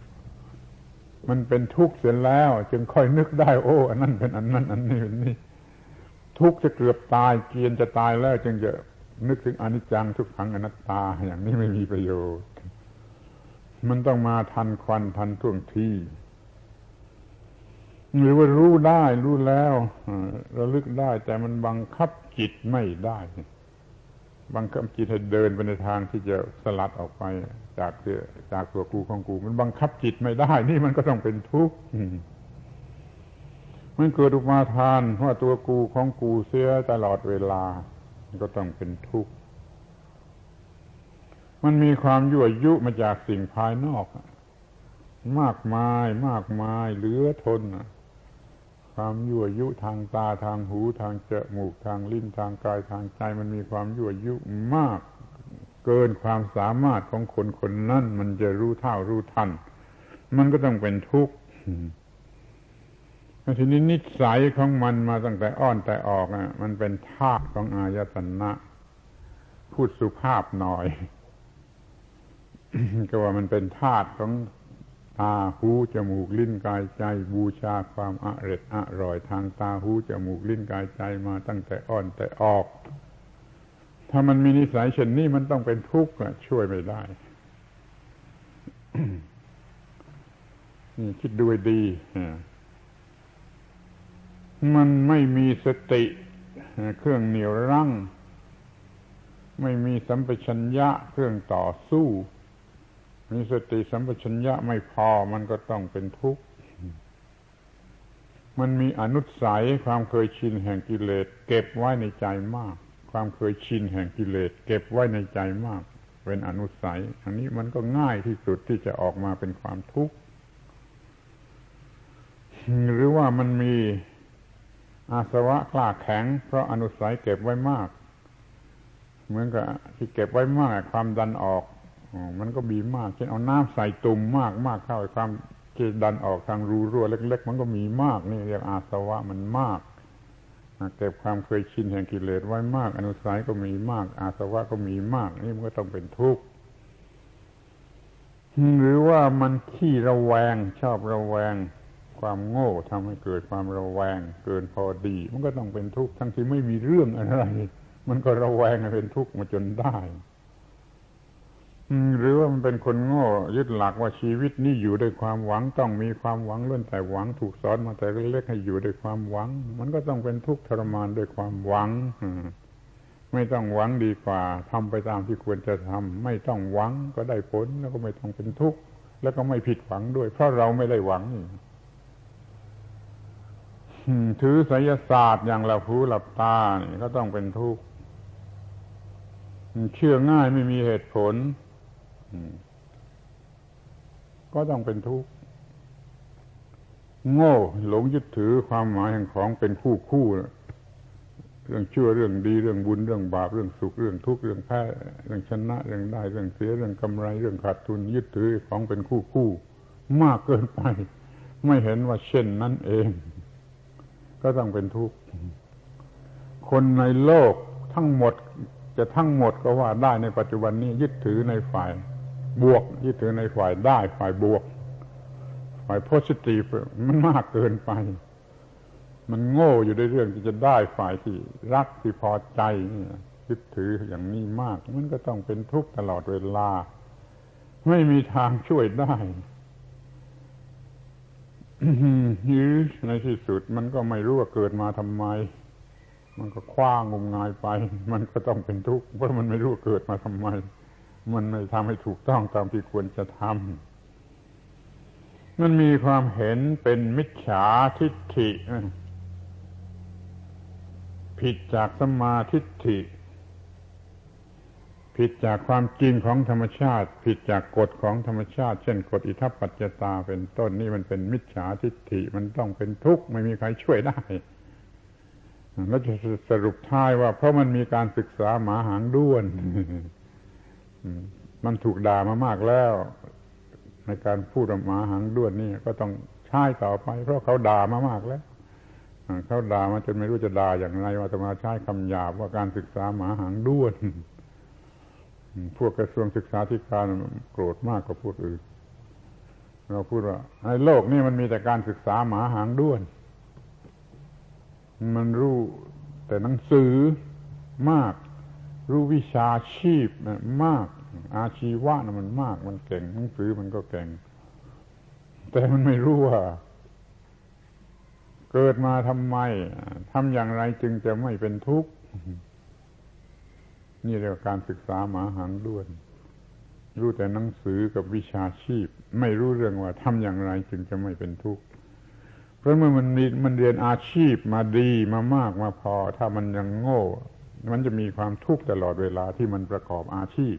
มันเป็นทุกข์เสร็จแล้วจึงค่อยนึกได้โอ้อันนั้นเป็นอันนั้นอันนี้เป็นนี่ทุกข์จะเกือบตายเกียนจะตายแล้วจึงจะนึกถึงอนิจจังทุกขังอนัตตาอย่างนี้ไม่มีประโยชน์มันต้องมาทันควันทันท่วงทีหรือว่ารู้ได้รู้แล้วระลึกได้แต่มันบังคับจิตไม่ได้บังคับจิตให้เดินไปในทางที่จะสลัดออกไปจากจากตัวกูของกูมันบังคับจิตไม่ได้นี่มันก็ต้องเป็นทุกข์มันเกิดอุปาทานว่าตัวกูของกูเสียตลอดเวลาก็ต้องเป็นทุกข์มันมีความยั่วยุมาจากสิ่งภายนอกมากมายมากมายเหลือทนความยั่วยุทางตาทางหูทางจมูกทางลิ้นทางกายทางใจมันมีความยั่วยุมากเกินความสามารถของคนคนนั้นมันจะรู้เท่ารู้ทันมันก็ต้องเป็นทุกข์ทีนี้นิสัยของมันมาตั้งแต่อ้อนแต่ออกนะมันเป็นธาตุของอายตนะพูดสุภาพหน่อย ก็ว่ามันเป็นธาตุของตาหูจมูกลิ้นกายใจบูชาความอร่อยอร่อยทางตาหูจมูกลิ้นกายใจมาตั้งแต่อ้อนแต่ออกถ้ามันมีนิสัยเช่นนี้มันต้องเป็นทุกข์อ่ะช่วยไม่ได้ นี่คิดดูดีมันไม่มีสติเครื่องเหนี่ยวรั้งไม่มีสัมปชัญญะเครื่องต่อสู้มีสติสัมปชัญญะไม่พอมันก็ต้องเป็นทุกข์มันมีอนุสัยความเคยชินแห่งกิเลสเก็บไว้ในใจมากความเคยชินแห่งกิเลสเก็บไว้ในใจมากเป็นอนุสัยอันนี้มันก็ง่ายที่สุดที่จะออกมาเป็นความทุกข์หรือว่ามันมีอาสวะกล้าแข็งเพราะอนุสัยเก็บไว้มากเหมือนกับที่เก็บไว้มากความดันออกมันก็มีมากเช่นเอาน้ำใส่ตุ่มมากมากเข้าความที่ดันออกทางรูรั่วเล็กๆมันก็มีมากนี่เรียกอาสวะมันมากเก็บความเคยชินแห่งกิเลสไว้มากอนุสัยก็มีมากอาสวะก็มีมากนี่มันก็ต้องเป็นทุกข์หรือว่ามันขี้ระแวงชอบระแวงความโง่ทำให้เกิดความระแวงเกินพอดีมันก็ต้องเป็นทุกข์ทั้งที่ไม่มีเรื่องอะไรมันก็ระแวงเป็นทุกข์มาจนได้หรือว่ามันเป็นคนโง่ยึดหลักว่าชีวิตนี้อยู่ด้วยความหวังต้องมีความหวังล้วนแต่หวังถูกสอนมาแต่เล็กๆให้อยู่ด้วยความหวังมันก็ต้องเป็นทุกข์ทรมานด้วยความหวัง ไม่ต้องหวังดีกว่าทำไปตามที่ควรจะทำไม่ต้องหวังก็ได้ผลแล้วก็ไม่ต้องเป็นทุกข์แล้วก็ไม่ผิดหวังด้วยเพราะเราไม่ได้หวังถือไสยศาสตร์อย่างหลับหูหลับตานี่ก็ต้องเป็นทุกข์เชื่อง่ายไม่มีเหตุผลก็ต้องเป็นทุกข์โง่หลงยึดถือความหมายแห่งของเป็นคู่คู่เรื่องชั่วเรื่องดีเรื่องบุญเรื่องบาปเรื่องสุขเรื่องทุกข์เรื่องแพ้เรื่องชนะเรื่องได้เรื่องเสียเรื่องกำไรเรื่องขาดทุนยึดถือของเป็นคู่คู่มากเกินไปไม่เห็นว่าเช่นนั้นเองก็ต้องเป็นทุกข์คนในโลกทั้งหมดจะทั้งหมดก็ว่าได้ในปัจจุบันนี้ยึดถือในฝ่ายบวกยึดถือในฝ่ายได้ฝ่ายบวกฝ่ายโพสิทีฟมันมากเกินไปมันโง่อยู่ในเรื่องที่จะได้ฝ่ายที่รักที่พอใจยึดถืออย่างนี้มากมันก็ต้องเป็นทุกข์ตลอดเวลาไม่มีทางช่วยได้ ยื้อในที่สุดมันก็ไม่รู้ว่าเกิดมาทำไมมันก็คว้างงมงายไปมันก็ต้องเป็นทุกข์เพราะมันไม่รู้เกิดมาทำไมมันไม่ทำให้ถูกต้องตามที่ควรจะทำมันมีความเห็นเป็นมิจฉาทิฏฐิผิดจากสัมมาทิฏฐิผิดจากความจริงของธรรมชาติผิดจากกฎของธรรมชาติเช่นกฎอิทัปปัจจยตาเป็นต้นนี่มันเป็นมิจฉาทิฏฐิมันต้องเป็นทุกข์ไม่มีใครช่วยได้แล้วจะสรุปท้ายว่าเพราะมันมีการศึกษาหมาหางด้วนมันถูกด่ามามากแล้วในการพูดหมาหางด้วนนี่ก็ต้องใช้ต่อไปเพราะเขาด่ามามากแล้วเขาด่ามาจนไม่รู้จะด่าอย่างไรว่าจะมาใช้คำหยาบว่าการศึกษาหมาหางด้วนพวกกระทรวงศึกษาธิการโกรธมากกว่าพูดอื่นเราพูดว่าในโลกนี่มันมีแต่การศึกษาหมาหางด้วนมันรู้แต่หนังสือมากรู้วิชาชีพมากอาชีวะนะมันมากมันเก่งหนังสือมันก็เก่งแต่มันไม่รู้ว่าเกิดมาทำไมทำอย่างไรจึงจะไม่เป็นทุกข์นี่เรียกว่าการศึกษาหมาหางด้วนรู้แต่หนังสือกับวิชาชีพไม่รู้เรื่องว่าทำอย่างไรจึงจะไม่เป็นทุกข์เพราะเมื่อมันมันเรียนอาชีพมาดีมามากมาพอถ้ามันยังโง่มันจะมีความทุกข์ตลอดเวลาที่มันประกอบอาชีพ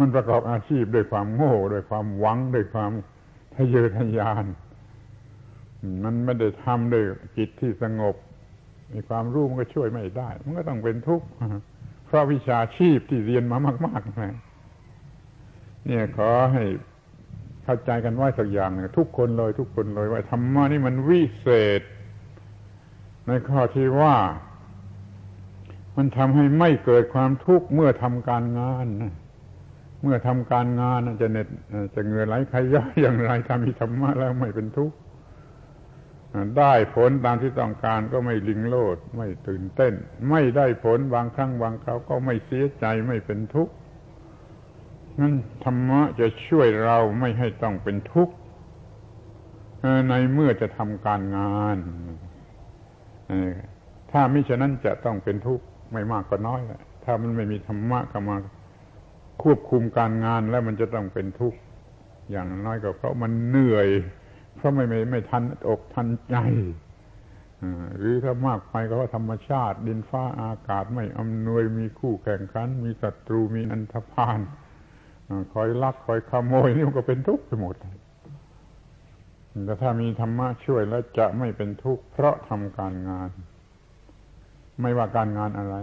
มันประกอบอาชีพด้วยความโง่ด้วยความหวังด้วยความทะเยอทะยานมันไม่ได้ทำด้วยจิตที่สงบมีความรู้มันก็ช่วยไม่ได้มันก็ต้องเป็นทุกข์เพราะวิชาชีพที่เรียนมามากๆนะเนี่ยขอให้เข้าใจกันไว้สักอย่างนึงทุกคนเลยทุกคนเลยว่าธรรมะนี่มันวิเศษในข้อที่ว่ามันทำให้ไม่เกิดความทุกข์เมื่อทำการงานเมื่อทำการงานจะเหน็ดจะเหงื่อไหลใครย่อยอย่างไรทำมีธรรมะแล้วไม่เป็นทุกข์ได้ผลตามที่ต้องการก็ไม่ลิงโลดไม่ตื่นเต้นไม่ได้ผลบางครั้งบางคราวก็ไม่เสียใจไม่เป็นทุกข์นั้นธรรมะจะช่วยเราไม่ให้ต้องเป็นทุกข์ในเมื่อจะทำการงานถ้ามิฉะนั้นจะต้องเป็นทุกข์ไม่มากก็น้อยแหละถ้ามันไม่มีธรรมะเข้ามาควบคุมการงานแล้วมันจะต้องเป็นทุกข์อย่างน้อยก็เพราะมันเหนื่อยเพราะไม่ไม่ไม่ทันอกทันใจหรือถ้ามากไปก็ว่าธรรมชาติดินฟ้าอากาศไม่อำนวยมีคู่แข่งขันมีศัตรูมีอันธพาลคอยลักคอยขโมยนี่มันก็เป็นทุกข์ไปหมดแต่ถ้ามีธรรมะช่วยแล้วจะไม่เป็นทุกข์เพราะทำการงานไม่ว่าการงานอะไร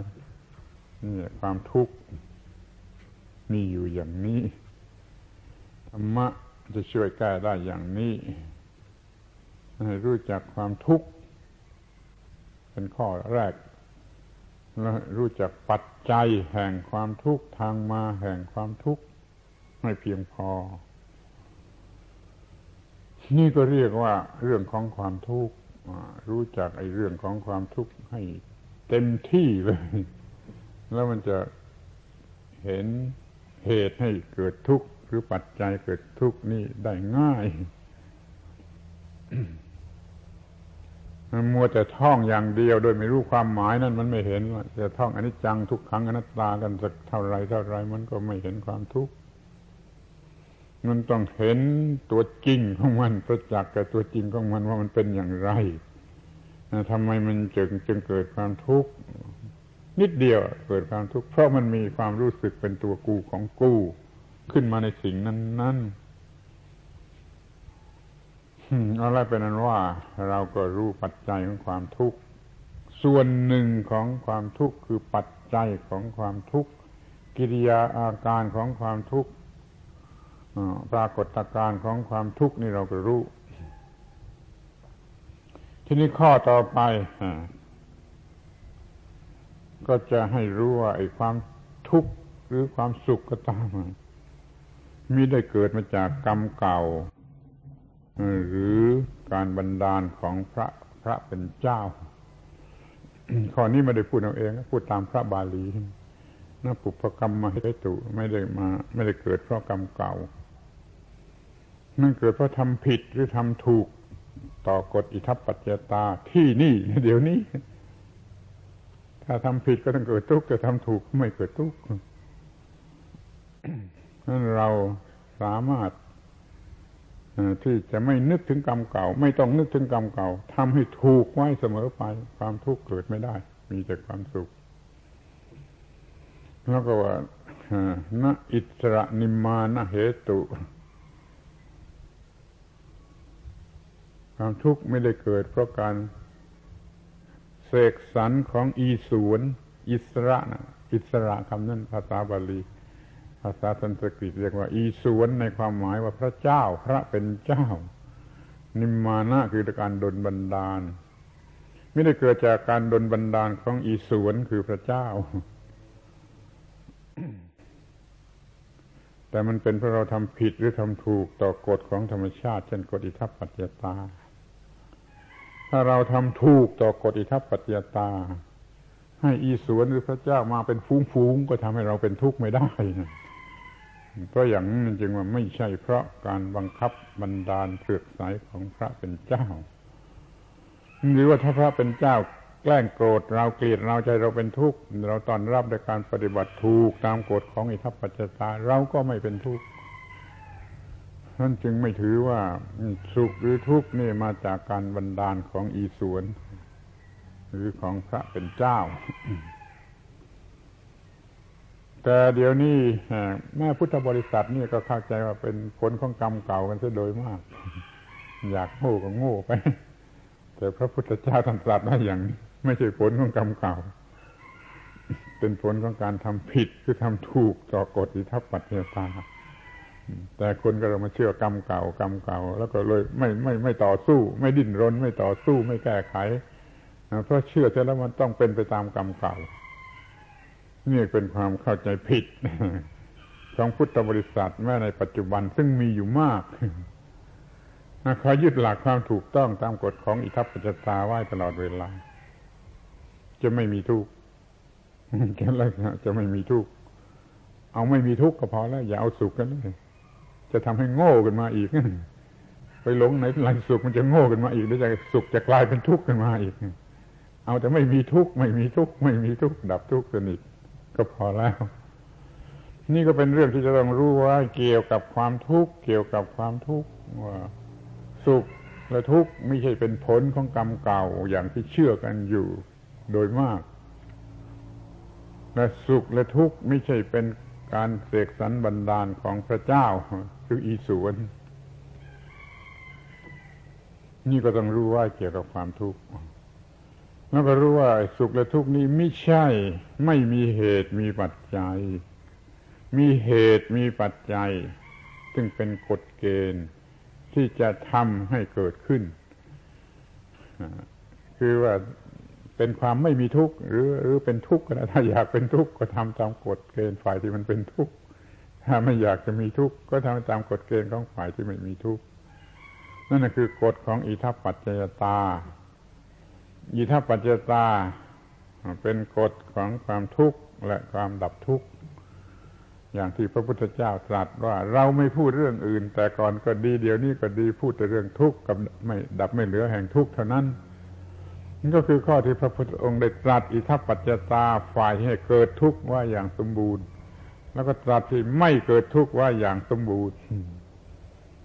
นี่ความทุกข์มีอยู่อย่างนี้ธรรมะจะช่วยแก้ได้อย่างนี้ให้รู้จักความทุกข์เป็นข้อแรกแล้วรู้จักปัจจัยแห่งความทุกข์ทางมาแห่งความทุกข์ให้เพียงพอนี่ก็เรียกว่าเรื่องของความทุกข์รู้จักไอ้เรื่องของความทุกข์ให้เต็มที่เลยแล้วมันจะเห็นเหตุให้เกิดทุกข์หรือปัจจัยเกิดทุกข์นี่ได้ง่าย มัวแต่ท่องอย่างเดียวโดยไม่รู้ความหมายนั่นมันไม่เห็นว่าจะท่องอนิจจังทุกขังอนัตตากันสักเท่าไรเท่าไรมันก็ไม่เห็นความทุกข์มันต้องเห็นตัวจริงของมันประจักษ์กับตัวจริงของมันว่ามันเป็นอย่างไรทำไมมันจึงจึงเกิดความทุกข์นิดเดียวเกิดความทุกข์เพราะมันมีความรู้สึกเป็นตัวกูของกูขึ้นมาในสิ่งนั้นๆเอาล่ะเป็นนั้นว่าเราก็รู้ปัจจัยของความทุกข์ส่วนหนึ่งของความทุกข์คือปัจจัยของความทุกข์กิริยาอาการของความทุกข์ปรากฏการณ์ของความทุกข์นี่เราก็รู้ทีนี้ข้อต่อไปก็จะให้รู้ว่าไอ้ความทุกข์หรือความสุขก็ตามมิได้เกิดมาจากกรรมเก่าหรือการบันดาลของพระพระเป็นเจ้า ข้อนี้ไม่ได้พูดเอาเองพูดตามพระบาลีนะปุพพกรรมมาเหตุไม่ได้มาไม่ได้เกิดเพราะกรรมเก่ามันเกิดเพราะทำผิดหรือทำถูกต่อกฎอิทัปปัจจยตาที่นี่เดี๋ยวนี้ถ้าทำผิดก็ต้องเกิดทุกข์ถ้าทำถูกไม่เกิดทุกข์ นั่นเราสามารถที่จะไม่นึกถึงกรรมเก่าไม่ต้องนึกถึงกรรมเก่าทำให้ถูกไว้เสมอไปความทุกข์เกิดไม่ได้มีแต่ความสุขแล้วก็ว่านะอิสระนิมมานะเหตุความทุกข์ไม่ได้เกิดเพราะการเสกสรรของอีสวนอิสระนะอิสระคำนั้นภาษาบาลีภาษาสันสกฤตเรียกว่าอีสวนในความหมายว่าพระเจ้าพระเป็นเจ้านิมมานะคือการดลบันดาลไม่ได้เกิดจากการดลบันดาลของอีสวนคือพระเจ้าแต่มันเป็นเพราะเราทำผิดหรือทำถูกต่อกฎของธรรมชาติเช่นกฎอิทัปปัจจยตาถ้าเราทำถูกต่อกฎอิทัปปัจจยตาให้อีสวนหรือพระเจ้ามาเป็นฟุ้งๆก็ทำให้เราเป็นทุกข์ไม่ได้เพราะอย่างนั้นจึงว่าไม่ใช่เพราะการบังคับบันดาลเปลือกสายของพระเป็นเจ้าหรือว่าถ้าพระเป็นเจ้าแกล้งโกรธเราเกลียดเราใจเราเป็นทุกข์เราตอนรับด้วยการปฏิบัติถูกตามกฎของอิทัปปัจจยตาเราก็ไม่เป็นทุกข์นั่นจึงไม่ถือว่าสุขหรือทุกข์นี่มาจากการบันดาลของอีสวนหรือของพระเป็นเจ้า แต่เดี๋ยวนี้แม่พุทธบริษัทนี่ก็เข้าใจว่าเป็นผลของกรรมเก่ากันซะโดยมาก อยากโง่ก็โง่ไป แต่พระพุทธเจ้าท่านตรัสว่าอย่างนี้ไม่ใช่ผลของกรรมเก่าเป็นผลของการทำผิดคือทำถูกต่อกฎอิทัปปัจจยตาแต่คนก็เรามาเชื่อกรรมเก่ากรรมเก่าแล้วก็เลยไม่ไม่ไม่ต่อสู้ไม่ดิ้นรนไม่ต่อสู้ไม่แก้ไขเพราะเชื่อเสร็จแล้วมันต้องเป็นไปตามกรรมเก่านี่เป็นความเข้าใจผิดของพุทธบริษัทแม้ในปัจจุบันซึ่งมีอยู่มากขอยึดหลักความถูกต้องตามกฎของอิทัปปัจจยตาไว้ตลอดเวลาจะไม่มีทุกข์แค่นั้นจะไม่มีทุกข์เอาไม่มีทุกข์ก็พอแล้วอย่าเอาสุขกันเลยจะทำให้โง่กันมาอีกไปหลงในหลักสุขมันจะโง่กันมาอีกแล้วจะสุขจะกลายเป็นทุกข์กันมาอีกเอาแต่ไม่มีทุกข์ไม่มีทุกข์ไม่มีทุกข์ดับทุกข์สนิทก็พอแล้วนี่ก็เป็นเรื่องที่จะต้องรู้ว่าเกี่ยวกับความทุกข์เกี่ยวกับความทุกข์ว่าสุขและทุกข์ไม่ใช่เป็นผลของกรรมเก่าอย่างที่เชื่อกันอยู่โดยมากและสุขและทุกข์ไม่ใช่เป็นการเสกสรรบันดาลของพระเจ้าคืออีสวนนี่ก็ต้องรู้ว่าเกี่ยวกับความทุกข์แล้วก็รู้ว่าสุขและทุกข์นี้ไม่ใช่ไม่มีเหตุมีปัจจัยมีเหตุมีปัจจัยซึ่งเป็นกฎเกณฑ์ที่จะทำให้เกิดขึ้นคือว่าเป็นความไม่มีทุกข์หรือหรือเป็นทุกข์ก็ได้ถ้าอยากเป็นทุกข์ก็ทำตามกฎเกณฑ์ฝ่ายที่มันเป็นทุกข์ถ้าไม่อยากจะมีทุกข์ก็ทำตามกฎเกณฑ์ของฝ่ายที่ไม่มีทุกข์นั่นคือกฎของอิทัปปัจจยตาอิทัปปัจจยตาเป็นกฎของความทุกข์และความดับทุกข์อย่างที่พระพุทธเจ้าตรัสว่าเราไม่พูดเรื่องอื่นแต่ก่อนก็ดีเดี๋ยวนี้ก็ดีพูดแต่เรื่องทุกข์กับไม่ดับไม่เหลือแห่งทุกข์เท่านั้น นี่ก็คือข้อที่พระพุทธองค์ได้ตรัสอิทัปปัจจตาฝ่ายให้เกิดทุกข์ว่าอย่างสมบูรณ์แล้วก็ตรัสที่ไม่เกิดทุกข์ว่าอย่างสมบูรณ์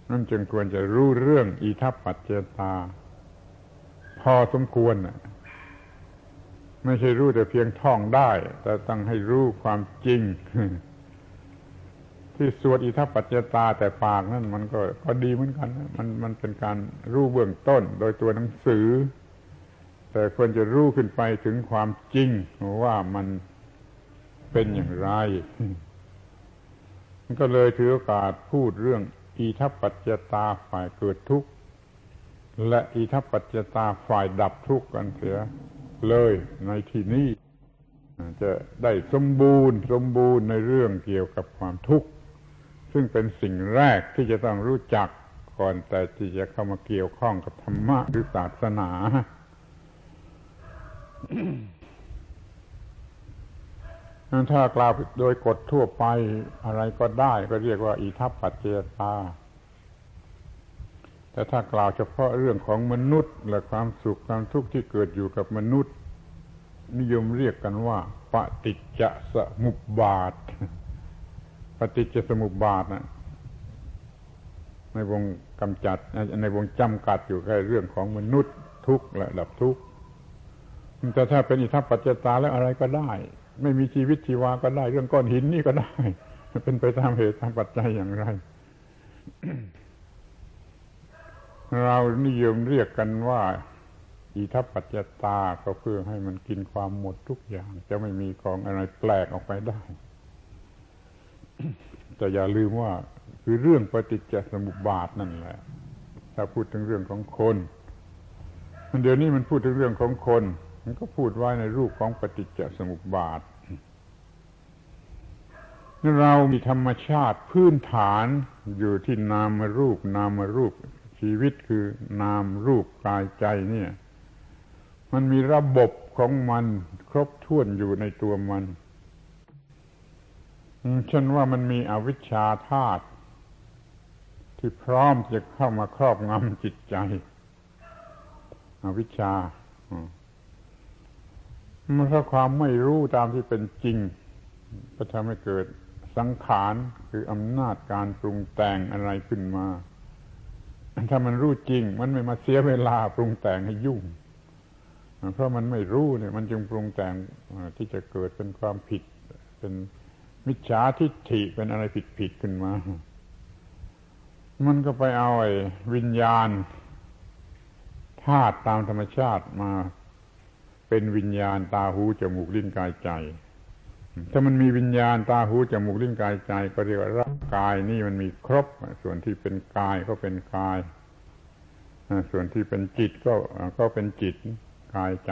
นั่นจึงควรจะรู้เรื่องอิทัปปัจจตาพอสมควรไม่ใช่รู้แต่เพียงท่องได้แต่ต้องให้รู้ความจริงที่สวดอิทัปปัจจตาแต่ปากนั่นมันก็ก็ดีเหมือนกันมันมันเป็นการรู้เบื้องต้นโดยตัวหนังสือแต่ควรจะรู้ขึ้นไปถึงความจริงว่ามันเป็นอย่างไรมันก็เลยถือโอกาสพูดเรื่องอิทัปปัจจตาฝ่ายเกิดทุกข์และอิทัปปัจจตาฝ่ายดับทุกข์กันเสียเลยในที่นี้จะได้สมบูรณ์สมบูรณ์ในเรื่องเกี่ยวกับความทุกข์ซึ่งเป็นสิ่งแรกที่จะต้องรู้จักก่อนแต่ที่จะเข้ามาเกี่ยวข้องกับธรรมะหรือศาสนา ถ้ากล่าวโดยกฎทั่วไปอะไรก็ได้ก็เรียกว่าอิทัปปัจจตาแต่ถ้ากล่าวเฉพาะเรื่องของมนุษย์และความสุขความทุกข์ที่เกิดอยู่กับมนุษย์นิยมเรียกกันว่าปฏิจจสมุปบาทปฏิจจสมุปบาทนะในวงกำจัดในวงจำกัดอยู่แค่เรื่องของมนุษย์ทุกข์และดับทุกข์แต่ถ้าเป็นอิทัปปัจจตาแล้วอะไรก็ได้ไม่มีชีวิตชีวาก็ได้เรื่องก้อนหินนี่ก็ได้เป็นไปตามเหตุตามปัจจัยอย่างไร เรานิยมเรียกกันว่าอิทัปปัจจตาก็เพื่อให้มันกินความหมดทุกอย่างจะไม่มีของอะไรแปลกออกไปได้ แต่อย่าลืมว่าคือเรื่องปฏิจจสมุปบาทนั่นแหละถ้าพูดถึงเรื่องของคนเดี๋ยวนี้มันพูดถึงเรื่องของคนมันก็พูดไว้ในรูปของปฏิจจสมุปบาทเรามีธรรมชาติพื้นฐานอยู่ที่นามรูปนามรูปชีวิตคือนามรูปกายใจเนี่ยมันมีระบบของมันครบถ้วนอยู่ในตัวมันฉันว่ามันมีอวิชชาธาตุที่พร้อมจะเข้ามาครอบงำจิตใจอวิชชามันก็ความไม่รู้ตามที่เป็นจริงก็ทำให้เกิดสังขารคืออำนาจการปรุงแต่งอะไรขึ้นมาถ้ามันรู้จริงมันไม่มาเสียเวลาปรุงแต่งให้ยุ่งเพราะมันไม่รู้เนี่ยมันจึงปรุงแต่งที่จะเกิดเป็นความผิดเป็นมิจฉาทิฏฐิเป็นอะไรผิดๆขึ้นมามันก็ไปเอาไอ้วิญญาณธาตุตามธรรมชาติมาเป็นวิญญาณตาหูจมูกลิ้นกายใจถ้ามันมีวิญญาณตาหูจมูกลิ้นกายใจก็เรียกว่าร่างกายนี่มันมีครบส่วนที่เป็นกายก็เป็นกายส่วนที่เป็นจิตก็ก็เป็นจิตกายใจ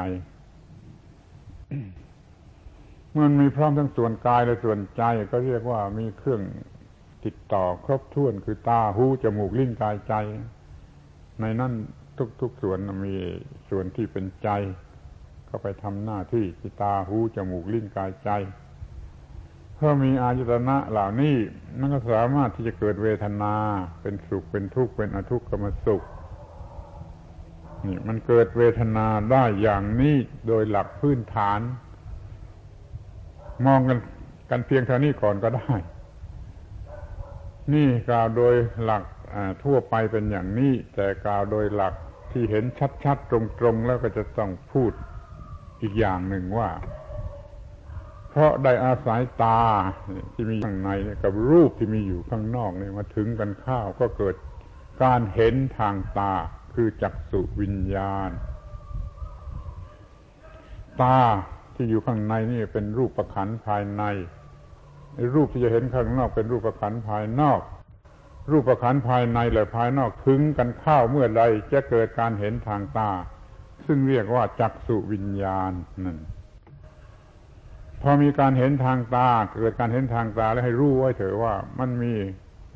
มันมีพร้อมทั้งส่วนกายและส่วนใจก็เรียกว่ามีเครื่องติดต่อครบถ้วนคือตาหูจมูกลิ้นกายใจในนั้นทุกๆส่วนมีส่วนที่เป็นใจก็ไปทำหน้าที่ที่ตาหูจมูกลิ้นกายใจเพราะมีอายตนะเหล่านี้มันก็สามารถที่จะเกิดเวทนาเป็นสุขเป็นทุกข์เป็นอทุกขมสุขนี่มันเกิดเวทนาได้อย่างนี้โดยหลักพื้นฐานมองกันกันเพียงเท่านี้ก่อนก็ได้นี่กล่าวโดยหลักทั่วไปเป็นอย่างนี้แต่กล่าวโดยหลักที่เห็นชัดๆตรงๆแล้วก็จะต้องพูดอีกอย่างหนึ่งว่าเพราะได้อาศัยตาที่มีข้างในกับรูปที่มีอยู่ข้างนอกนี่มาถึงกันเข้าก็เกิดการเห็นทางตาคือจักษุวิญญาณตาที่อยู่ข้างในนี่เป็นรูปขันธ์ภายในรูปที่จะเห็นข้างนอกเป็นรูปขันธ์ภายนอกรูปขันธ์ภายในและภายนอกถึงกันเข้าเมื่อใดจะเกิดการเห็นทางตาซึ่งเรียกว่าจักษุวิญญาณนั่นพอมีการเห็นทางตาเกิดการเห็นทางตาแล้วให้รู้ไว้เถอะว่ามันมี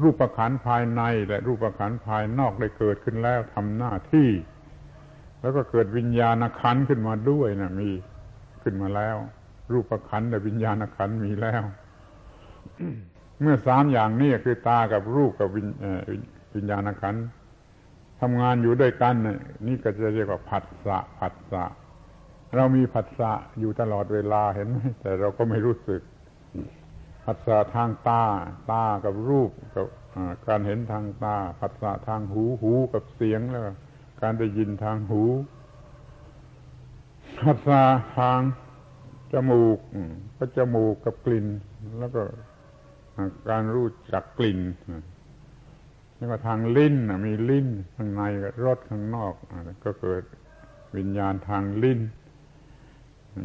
รูปขันธ์ภายในและรูปขันธ์ภายนอกได้เกิดขึ้นแล้วทำหน้าที่แล้วก็เกิดวิญญาณขันธ์ขึ้นมาด้วยนะมีขึ้นมาแล้วรูปขันธ์และวิญญาณขันธ์มีแล้ว เมื่อสามอย่างนี้คือตากับรูปกับวิญวิญญาณขันธ์ทำงานอยู่ด้วยกันนี่ก็จะเรียกว่าผัสสะผัสสะ เรามีผัสสะอยู่ตลอดเวลาเห็นไหมแต่เราก็ไม่รู้สึกผัสสะทางตาตากับรูปกับการเห็นทางตาผัสสะทางหูหูกับเสียงแล้วการได้ยินทางหูผัสสะทางจมูกก็จมูกกับกลิ่นแล้วก็การรู้จักกลิ่นแล้วก็ทางลิ้นมีลิ้นข้างในกับรสข้างนอกก็เกิดวิญญาณทางลิ้น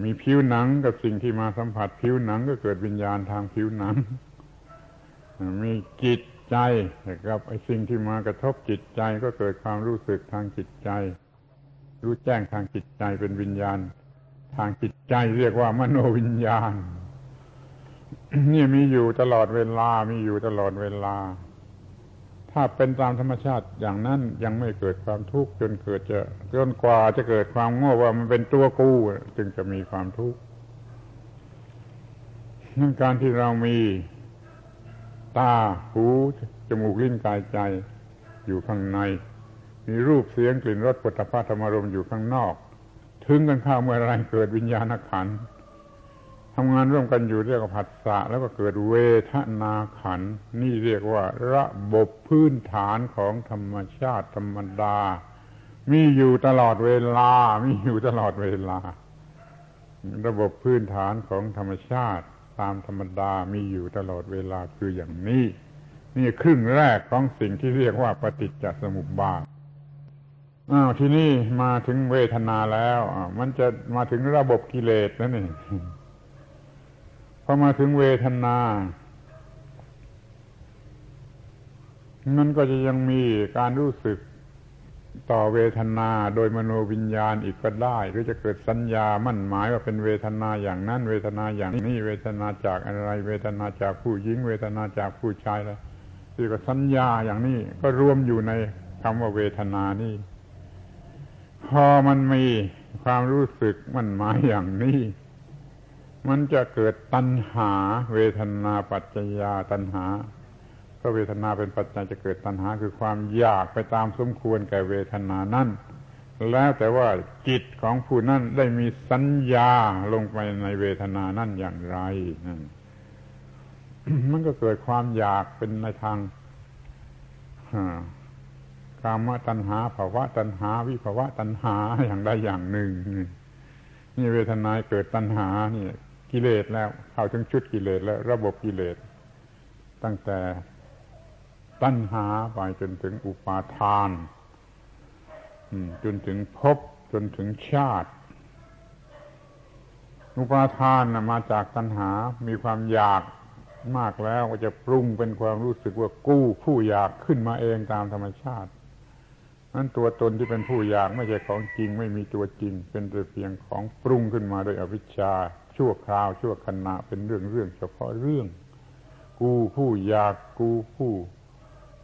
มีผิวหนังกับสิ่งที่มาสัมผัสผิวหนังก็เกิดวิญญาณทางผิวหนังมีจิตใจกับไอ้สิ่งที่มากระทบจิตใจก็เกิดความรู้สึกทางจิตใจรู้แจ้งทางจิตใจเป็นวิญญาณทางจิตใจเรียกว่ามโนวิญญาณ นี่มีอยู่ตลอดเวลามีอยู่ตลอดเวลาถ้าเป็นตามธรรมชาติอย่างนั้นยังไม่เกิดความทุกข์จนเกิดจะจนกว่าจะเกิดความโง่ว่ามันเป็นตัวกูจึงจะมีความทุกข์นั่นการที่เรามีตาหูจมูกลิ้นกายใจอยู่ข้างในมีรูปเสียงกลิ่นรสผลิตภัณฑ์ธรรมารมอยู่ข้างนอกถึงกันเข้าเมื่อไรเกิดวิญญาณขันธ์ทำงานร่วมกันอยู่เรียกว่าผัสสะแล้วก็เกิดเวทนาขันธ์นี่เรียกว่าระบบพื้นฐานของธรรมชาติธรรมดามีอยู่ตลอดเวลามีอยู่ตลอดเวลาระบบพื้นฐานของธรรมชาติตามธรรมดามีอยู่ตลอดเวลาคืออย่างนี้นี่ครึ่งแรกของสิ่งที่เรียกว่าปฏิจจสมุปบาทอ้าวทีนี้มาถึงเวทนาแล้วมันจะมาถึงระบบกิเลสแล้วนี่พอมาถึงเวทนามันก็จะยังมีการรู้สึกต่อเวทนาโดยมโนวิญญาณอีกก็ได้หรือจะเกิดสัญญามั่นหมายว่าเป็นเวทนาอย่างนั้นเวทนาอย่างนี้เวทนาจากอะไรเวทนาจากผู้หญิงเวทนาจากผู้ชายแล้วที่ก็สัญญาอย่างนี้ก็รวมอยู่ในคำว่าเวทนานี่พอมันมีความรู้สึกมันหมายอย่างนี้มันจะเกิดตัณหาเวทนาปัจจยาตัณหาเพราะเวทนาเป็นปัจจัยจะเกิดตัณหาคือความอยากไปตามสมควรแก่เวทนานั้นแล้วแต่ว่าจิตของผู้นั้นได้มีสัญญาลงไปในเวทนานั้นอย่างไรนั่น มันก็เกิดความอยากเป็นในทางกามตัณหาภวตัณหาวิภวตัณหาอย่างใดอย่างหนึ่งนี่เวทนาเกิดตัณหานี่กิเลสแล้วเข้าถึงชุดกิเลสแล้วระบบกิเลสตั้งแต่ตัณหาไปจนถึงอุปาทานจนถึงภพจนถึงชาติอุปาทานมาจากตัณหามีความอยากมากแล้วก็จะปรุงเป็นความรู้สึกว่ากู้ผู้อยากขึ้นมาเองตามธรรมชาตินั้นตัวตนที่เป็นผู้อยากไม่ใช่ของจริงไม่มีตัวจริงเป็นแต่เพียงของปรุงขึ้นมาโดยอวิชชาชั่วคราวชั่วขณะเป็นเรื่องเรื่องเฉพาะเรื่องกูผู้อยากกูผู้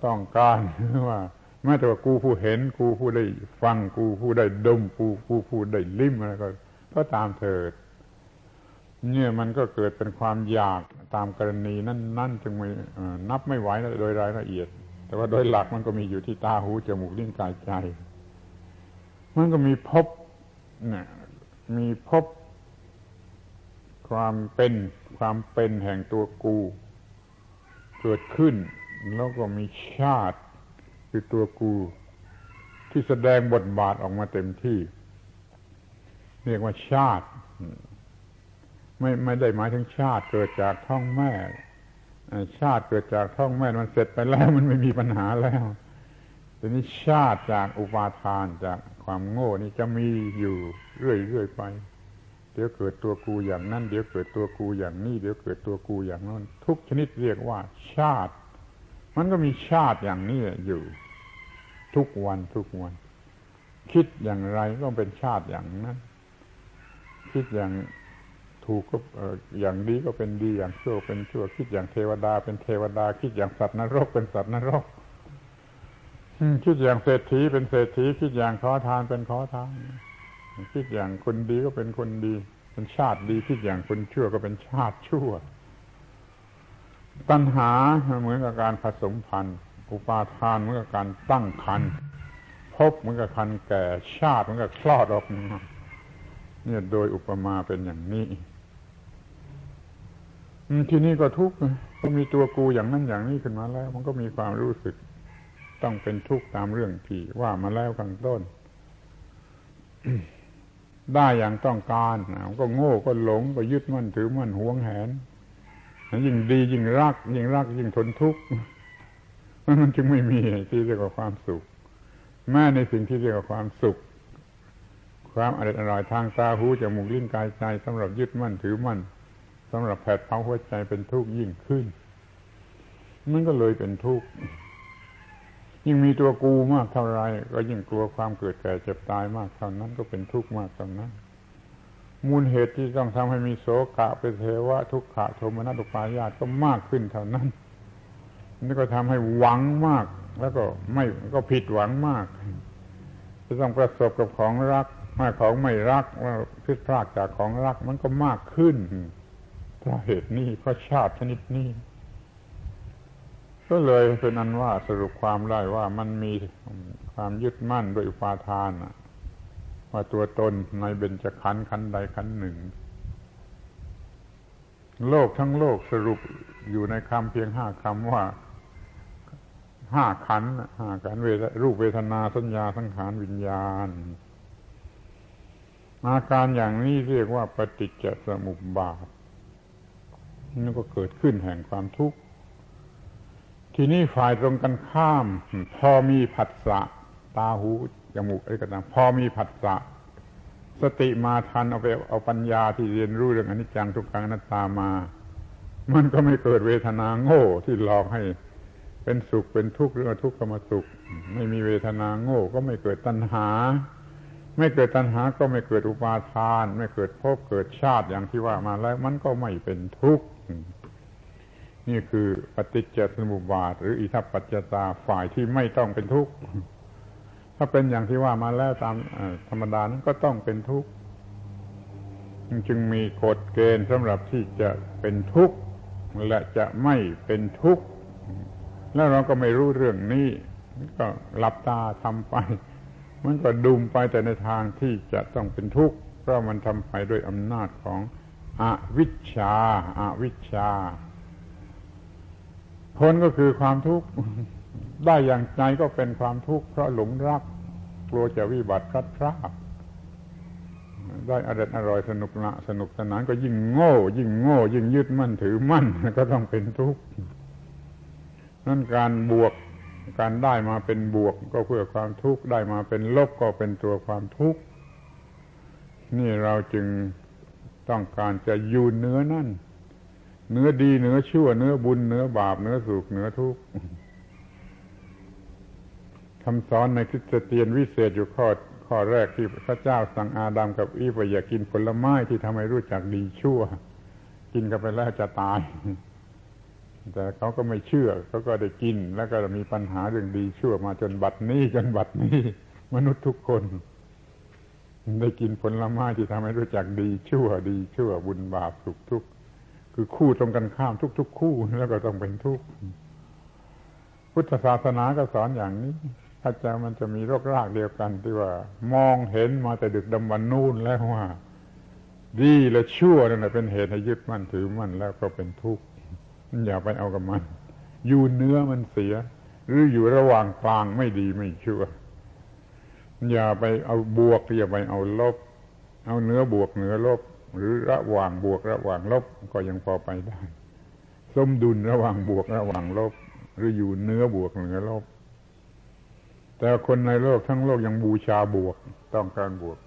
ต้องการว่าแม้แต่ว่ากูผู้เห็นกูผู้ได้ฟังกูผู้ได้ดมกูผู้ผู้ได้ลิ้มอะไรก็ก็ตามเถิดเนี่ยมันก็เกิดเป็นความอยากตามกรณีนั่นนั่นจึงไม่นับไม่ไหวโดยรายละเอียดแต่ว่าโดยหลักมันก็มีอยู่ที่ตาหูจมูกลิ้นกายใจมันก็มีพบเนี่ยมีพบความเป็นความเป็นแห่งตัวกูเกิดขึ้นแล้วก็มีชาติคือตัวกูที่แสดงบทบาทออกมาเต็มที่เรียกว่าชาติไม่ไม่ได้หมายถึงชาติเกิดจากท้องแม่ชาติเกิดจากท้องแม่มันเสร็จไปแล้วมันไม่มีปัญหาแล้วทีนี้ชาติจากอุปาทานจากความโง่นี่จะมีอยู่เรื่อยๆไปเดี๋ยวเกิดตัวกูอย่างนั้นเดี๋ยวเกิดตัวกูอย่างนี้เดี๋ยวเกิดตัวกูอย่างนั้นทุกชนิดเรียกว่าชาติมันก็มีชาติอย่างนี้อยู่ทุกวันทุกวันคิดอย่างไรก็เป็นชาติอย่างนั้นคิดอย่างถูกก็อย่างดีก็เป็นดีอย่างชั่วเป็นชั่วคิดอย่างเทวดาเป็นเทวดาคิดอย่างสัตว์นรกเป็นสัตว์นรกคิดอย่างเศรษฐีเป็นเศรษฐีคิดอย่างขอทานเป็นขอทานคิดอย่างคนดีก็เป็นคนดีเป็นชาติดีคิดอย่างคนชั่วก็เป็นชาติชั่วตัณหาเหมือนกับการผสมพันธุ์อุปาทานเหมือนกับการตั้งครรภ์ภพเหมือนกับครรภ์แก่ชาติเหมือนกับคลอดออกมา เนี่ยโดยอุปมาเป็นอย่างนี้ทีนี้ก็ทุกข์ก็มีตัวกูอย่างนั้นอย่างนี้ขึ้นมาแล้วมันก็มีความรู้สึกต้องเป็นทุกข์ตามเรื่องที่ว่ามาแล้วข้างต้น ได้อย่างต้องการมันก็โง่ก็หลงก็ยึดมั่นถือมั่นหวงแหนยิ่งดียิ่งรักยิ่งรักยิ่งทนทุกข์มันจึงไม่มีที่เรียกว่าความสุขแม้ในสิ่งที่เรียกว่าความสุขความอร่อยอร่อยทางตาหูจมูกลิ้นกายใจสำหรับยึดมั่นถือมั่นสำหรับแผดเผาหัวใจเป็นทุกข์ยิ่งขึ้นมันก็เลยเป็นทุกข์ยิ่งมีตัวกูมากเท่าไรก็ยิ่งกลัวความเกิดแก่เจ็บตายมากเท่านั้นก็เป็นทุกข์มากเท่านั้นมูลเหตุที่ต้องทำให้มีโศกะเป็นเทวะทุกขะโทมนัสอุปายาสก็มากขึ้นเท่านั้นนี่ก็ทำให้หวังมากแล้วก็ไม่ก็ผิดหวังมากจะต้องประสบกับของรักมากของไม่รักว่าผิดพลาดจากของรักมันก็มากขึ้นเพราะเหตุนี้เพราะชาติชนิดนี้ก็เลยเป็นอันว่าสรุปความได้ว่ามันมีความยึดมั่นโดยอุปาทานว่าตัวตนในเบญจขันธ์ขันธ์ใดขันธ์หนึ่งโลกทั้งโลกสรุปอยู่ในคำเพียงห้าคำว่าห้าขันธ์ห้าขันธ์รูปเวทนาสัญญาสังขารวิญญาณอาการอย่างนี้เรียกว่าปฏิจจสมุปบาทนี่ก็เกิดขึ้นแห่งความทุกข์ทีนี้ฝ่ายตรงกันข้ามพอมีผัสสะตาหูจมูกอะไรก็ตามพอมีผัสสะสติมาทันเอาไปเอาปัญญาที่เรียนรู้เรื่องอนิจจังทุกขังอนัตตามามันก็ไม่เกิดเวทนาโง่ที่หลอกให้เป็นสุขเป็นทุกข์หรือทุกข์ก็มาสุขไม่มีเวทนาโง่ก็ไม่เกิดตัณหาไม่เกิดตัณหาก็ไม่เกิดอุปาทานไม่เกิดภพเกิดชาติอย่างที่ว่ามาแล้วมันก็ไม่เป็นทุกข์นี่คือปฏิจจสมุปบาทหรืออิทัปปัจจยตาฝ่ายที่ไม่ต้องเป็นทุกข์ถ้าเป็นอย่างที่ว่ามาแล้วตามธรรมดานั้นก็ต้องเป็นทุกข์จึงมีกฎเกณฑ์สำหรับที่จะเป็นทุกข์และจะไม่เป็นทุกข์แล้วเราก็ไม่รู้เรื่องนี้ก็หลับตาทำไปมันก็ดุมไปแต่ในทางที่จะต้องเป็นทุกข์เพราะมันทำไปด้วยอำนาจของอวิชชาอวิชชาผลก็คือความทุกข์ได้อย่างใจก็เป็นความทุกข์เพราะหลงรักกลัวจะวิบัติพลัดพรากได้อร่อยอร่อยสนุกนะสนุกสนานก็ยิ่งโง่ยิ่งโง่ยิ่งยึดมั่นถือมั่นก็ต้องเป็นทุกข์นั่นการบวกการได้มาเป็นบวกก็เพื่อความทุกข์ได้มาเป็นลบก็เป็นตัวความทุกข์นี่เราจึงต้องการจะอยู่เหนือนั่นเหนือดีเหนือชั่วเหนือบุญเหนือบาปเหนือสุขเหนือทุกข์คำสอนในคริสเตียนวิเศษอยู่ข้อข้อแรกที่พระเจ้าสั่งอาดัมกับอีฟว่าอย่ากินผลไม้ที่ทำให้รู้จักดีชั่วกินกันไปแล้วจะตายแต่เขาก็ไม่เชื่อเขาก็ได้กินแล้วก็มีปัญหาเรื่องดีชั่วมาจนบัดนี้จนบัดนี้มนุษย์ทุกคนได้กินผลไม้ที่ทำให้รู้จักดีชั่วดีชั่วบุญบาปสุขทุกข์คือคู่ตรงกันข้ามทุกๆคู่แล้วก็ต้องเป็นทุกข์พุทธศาสนาก็สอนอย่างนี้ถ้าจะมันจะมีรากรากเดียวกันที่ว่ามองเห็นมาแต่ดึกดำบรรพ์นู่นแล้วว่าดีและชั่วนั่นแหละเป็นเหตุให้ยึดมั่นถือมั่นแล้วก็เป็นทุกข์อย่าไปเอากับมันอยู่เนื้อมันเสียหรืออยู่ระหว่างกลางไม่ดีไม่ชั่วอย่าไปเอาบวกอย่าไปเอาลบเอาเนื้อบวกเนื้อลบหรือระหว่างบวกระหว่างลบก็ยังพอไปได้สมดุลระหว่างบวกระหว่างลบหรืออยู่เนื้อบวกเนื้อลบแต่คนในโลกทั้งโลกยังบูชาบวกต้องการบวก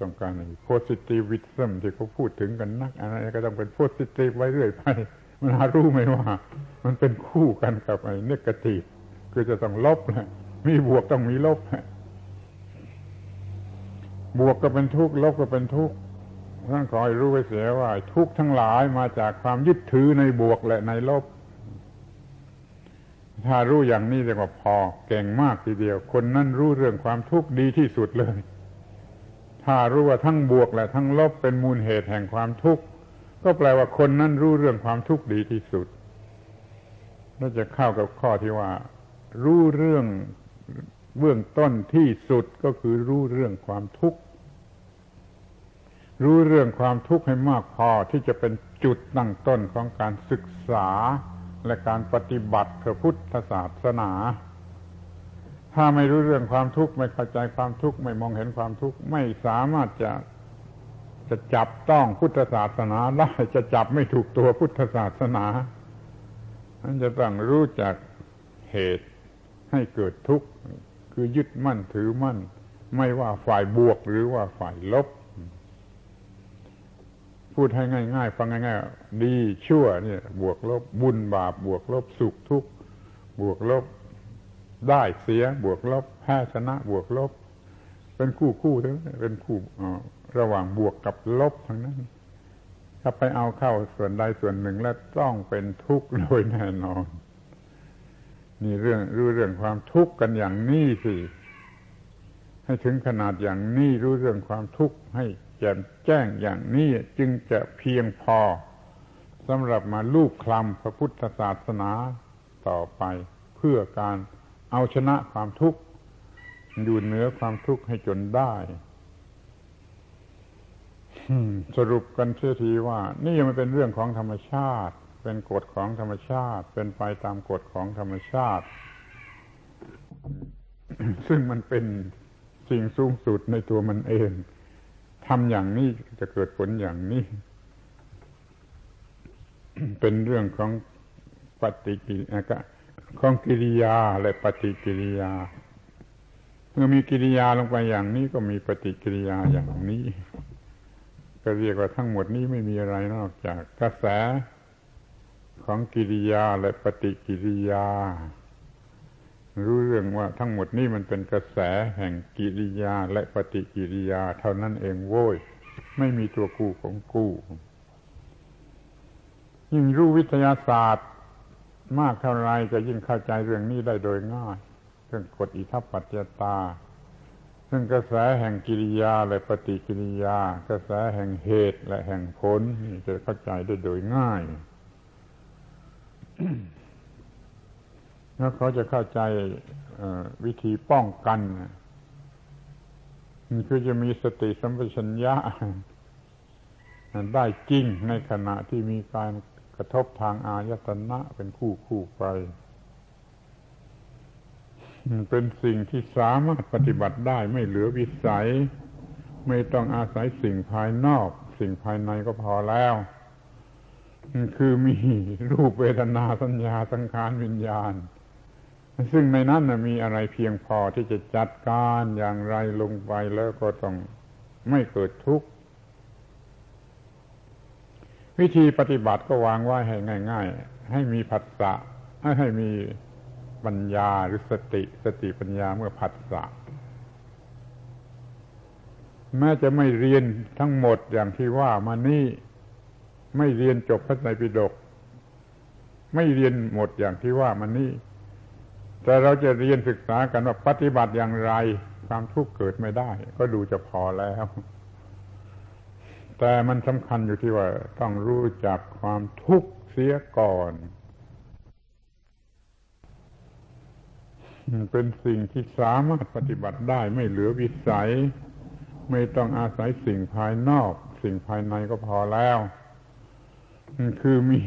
ต้องการอะไร positivism ที่เขาพูดถึงกันนักอะไรก็ต้องเป็น positive ไว้เรื่อยไปมันหารู้ไหมว่ามันเป็นคู่กันกับไอ้ negative คือจะต้องลบแหละมีบวกต้องมีลบบวกก็เป็นทุกข์ลบก็เป็นทุกข์ท่านขอให้รู้ไว้เสียว่าทุกข์ทั้งหลายมาจากความยึดถือในบวกและในลบถ้ารู้อย่างนี้เรียกว่าพอเก่งมากทีเดียวคนนั้นรู้เรื่องความทุกข์ดีที่สุดเลยถ้ารู้ว่าทั้งบวกและทั้งลบเป็นมูลเหตุแห่งความทุกข์ก็แปลว่าคนนั้นรู้เรื่องความทุกข์ดีที่สุดน่าจะเข้ากับข้อที่ว่ารู้เรื่องเบื้องต้นที่สุดก็คือรู้เรื่องความทุกข์ รู้เรื่องความทุกข์ให้มากพอที่จะเป็นจุดตั้งต้นของการศึกษาและการปฏิบัติพระพุทธศาสนาถ้าไม่รู้เรื่องความทุกข์ไม่เข้าใจความทุกข์ไม่มองเห็นความทุกข์ไม่สามารถจะจะจับต้องพุทธศาสนาได้จะจับไม่ถูกตัวพุทธศาสนานั้นจะต้องรู้จักเหตุให้เกิดทุกข์คือยึดมั่นถือมั่นไม่ว่าฝ่ายบวกหรือว่าฝ่ายลบพูดให้ง่ายๆฟังง่ายๆดีชั่วเนี่ยบวกลบบุญบาปบวกลบสุขทุกข์บวกลบได้เสียบวกลบแพ้ชนะบวกลบเป็นคู่คู่ทั้งเป็นคู่ระหว่างบวกกับลบทั้งนั้นถ้าไปเอาเข้าส่วนใดส่วนหนึ่งแล้วต้องเป็นทุกข์โดยแน่นอนนี่เรื่องรู้เรื่องความทุกข์กันอย่างนี้สิให้ถึงขนาดอย่างนี้รู้เรื่องความทุกข์ให้แจ่มแจ้งอย่างนี้จึงจะเพียงพอสำหรับมาลูบคลำพระพุทธศาสนาต่อไปเพื่อการเอาชนะความทุกข์อยู่เหนือความทุกข์ให้จนได้สรุปกันเสียทีว่านี่มันเป็นเรื่องของธรรมชาติเป็นกฎของธรรมชาติเป็นไปตามกฎของธรรมชาติซึ่งมันเป็นสิ่งสูงสุดในตัวมันเองทำอย่างนี้จะเกิดผลอย่างนี้ เป็นเรื่องของปฏิกิริยาของกิริยาและปฏิกิริยาเมื่อมีกิริยาลงไปอย่างนี้ก็มีปฏิกิริยาอย่างนี้ก็เรียกว่าทั้งหมดนี้ไม่มีอะไรนอกจากกระแสของกิริยาและปฏิกิริยารู้เรื่องว่าทั้งหมดนี้มันเป็นกระแสแห่งกิริยาและปฏิกิริยาเท่านั้นเองโว้ยไม่มีตัวกูของกูยิ่งรู้วิทยาศาสตร์มากเท่าไรจะยิ่งเข้าใจเรื่องนี้ได้โดยง่ายเรื่องกฎอิทัปปัจจยตาเรื่องกระแสแห่งกิริยาและปฏิกิริยากระแสแห่งเหตุและแห่งผลจะเข้าใจได้โดยง่าย แล้วเขาจะเข้าใจวิธีป้องกันมันคือจะมีสติสัมปชัญญะได้จริงในขณะที่มีการกระทบทางอายตนะเป็นคู่คู่ไปเป็นสิ่งที่สามารถปฏิบัติได้ไม่เหลือวิสัยไม่ต้องอาศัยสิ่งภายนอกสิ่งภายในก็พอแล้วคือมีรูปเวทนาสัญญาสังขารวิญญาณซึ่งในนั้นนะมีอะไรเพียงพอที่จะจัดการอย่างไรลงไปแล้วก็ต้องไม่เกิดทุกข์วิธีปฏิบัติก็วางไว้ให้ง่ายๆให้มีผัสสะให้มีปัญญาหรือสติสติปัญญาเมื่อผัสสะแม้จะไม่เรียนทั้งหมดอย่างที่ว่ามานี่ไม่เรียนจบพระไตรปิฎกไม่เรียนหมดอย่างที่ว่ามานี่แต่เราจะเรียนศึกษากันว่าปฏิบัติอย่างไรความทุกข์เกิดไม่ได้ก็ดูจะพอแล้วแต่มันสำคัญอยู่ที่ว่าต้องรู้จักความทุกข์เสียก่อนเป็นสิ่งที่สามารถปฏิบัติได้ไม่เหลือวิสัยไม่ต้องอาศัยสิ่งภายนอกสิ่งภายในก็พอแล้วคือมี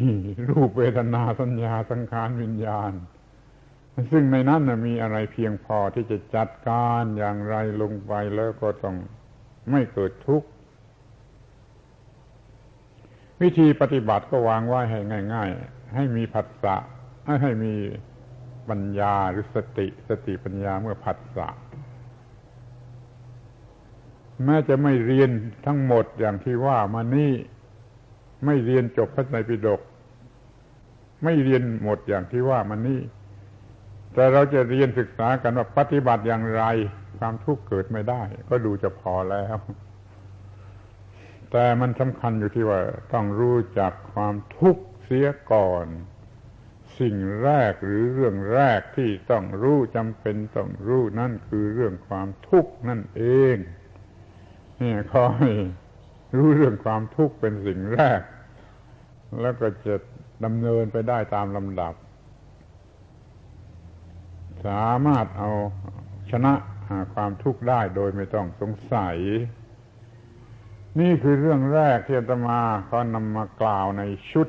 รูปเวทนาสัญญาสังขารวิญญาณซึ่งในนั้นนะมีอะไรเพียงพอที่จะจัดการอย่างไรลงไปแล้วก็ต้องไม่เกิดทุกข์วิธีปฏิบัติก็วางไว้ให้ง่ายๆให้มีผัสสะให้มีปัญญาหรือสติสติปัญญาเมื่อผัสสะแม้จะไม่เรียนทั้งหมดอย่างที่ว่ามานี่ไม่เรียนจบพระไตรปิฎกไม่เรียนหมดอย่างที่ว่ามานี่แต่เราจะเรียนศึกษากันว่าปฏิบัติอย่างไรความทุกข์เกิดไม่ได้ก็ดูจะพอแล้วแต่มันสำคัญอยู่ที่ว่าต้องรู้จักความทุกข์เสียก่อนสิ่งแรกหรือเรื่องแรกที่ต้องรู้จำเป็นต้องรู้นั่นคือเรื่องความทุกข์นั่นเองนี่ขอให้รู้เรื่องความทุกข์เป็นสิ่งแรกแล้วก็จะดำเนินไปได้ตามลำดับสามารถเอาชนะความทุกข์ได้โดยไม่ต้องสงสัย นี่คือเรื่องแรกที่อาตมาขอนำมากล่าวในชุด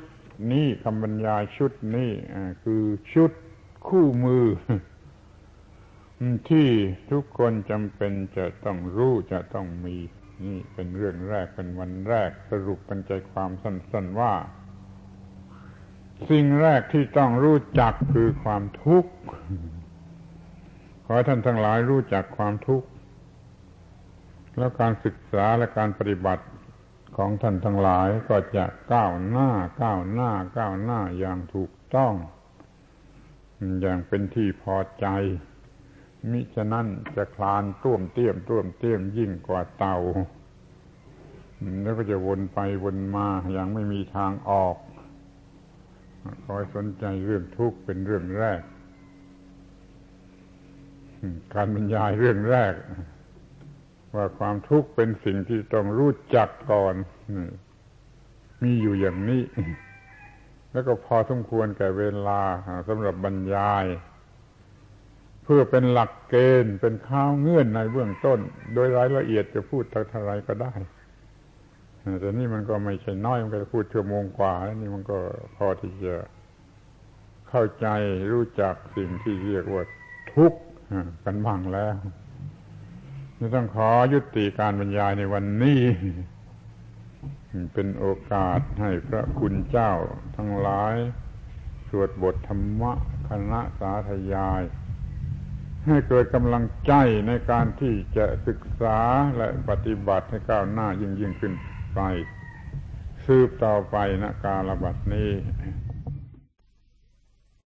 นี้คำบรรยายชุดนี้คือชุดคู่มือที่ทุกคนจำเป็นจะต้องรู้จะต้องมีนี่เป็นเรื่องแรกเป็นวันแรกสรุปเป็นใจความสั้นๆว่าสิ่งแรกที่ต้องรู้จักคือความทุกข์ขอให้ท่านทั้งหลายรู้จักความทุกข์แล้วการศึกษาและการปฏิบัติของท่านทั้งหลายก็จะก้าวหน้าก้าวหน้าก้าวหน้าอย่างถูกต้องอย่างเป็นที่พอใจมิฉะนั้นจะคลานต้วมเตี้ยมต้วมเตี้ยมยิ่งกว่าเต่าแล้วก็จะวนไปวนมาอย่างไม่มีทางออกขอให้สนใจเรื่องทุกข์เป็นเรื่องแรกการบรรยายเรื่องแรกว่าความทุกข์เป็นสิ่งที่ต้องรู้จักก่อนมีอยู่อย่างนี้แล้วก็พอสมควรแก่เวลาสำหรับบรรยายเพื่อเป็นหลักเกณฑ์เป็นข้าวเงื่อนในเบื้องต้นโดยรายละเอียดจะพูดเท่าไรก็ได้แต่นี่มันก็ไม่ใช่น้อยมันก็พูดชั่วโมงกว่านี่มันก็พอที่จะเข้าใจรู้จักสิ่งที่เรียกว่าทุกข์กันบ้างแล้วจะต้องขอยุติการบรรยายในวันนี้เป็นโอกาสให้พระคุณเจ้าทั้งหลายสวดบทธรรมะคณะสาธยายให้เกิดกำลังใจในการที่จะศึกษาและปฏิบัติให้ก้าวหน้ายิ่งยิ่งขึ้นไปสืบต่อไปณกาลบัดนี้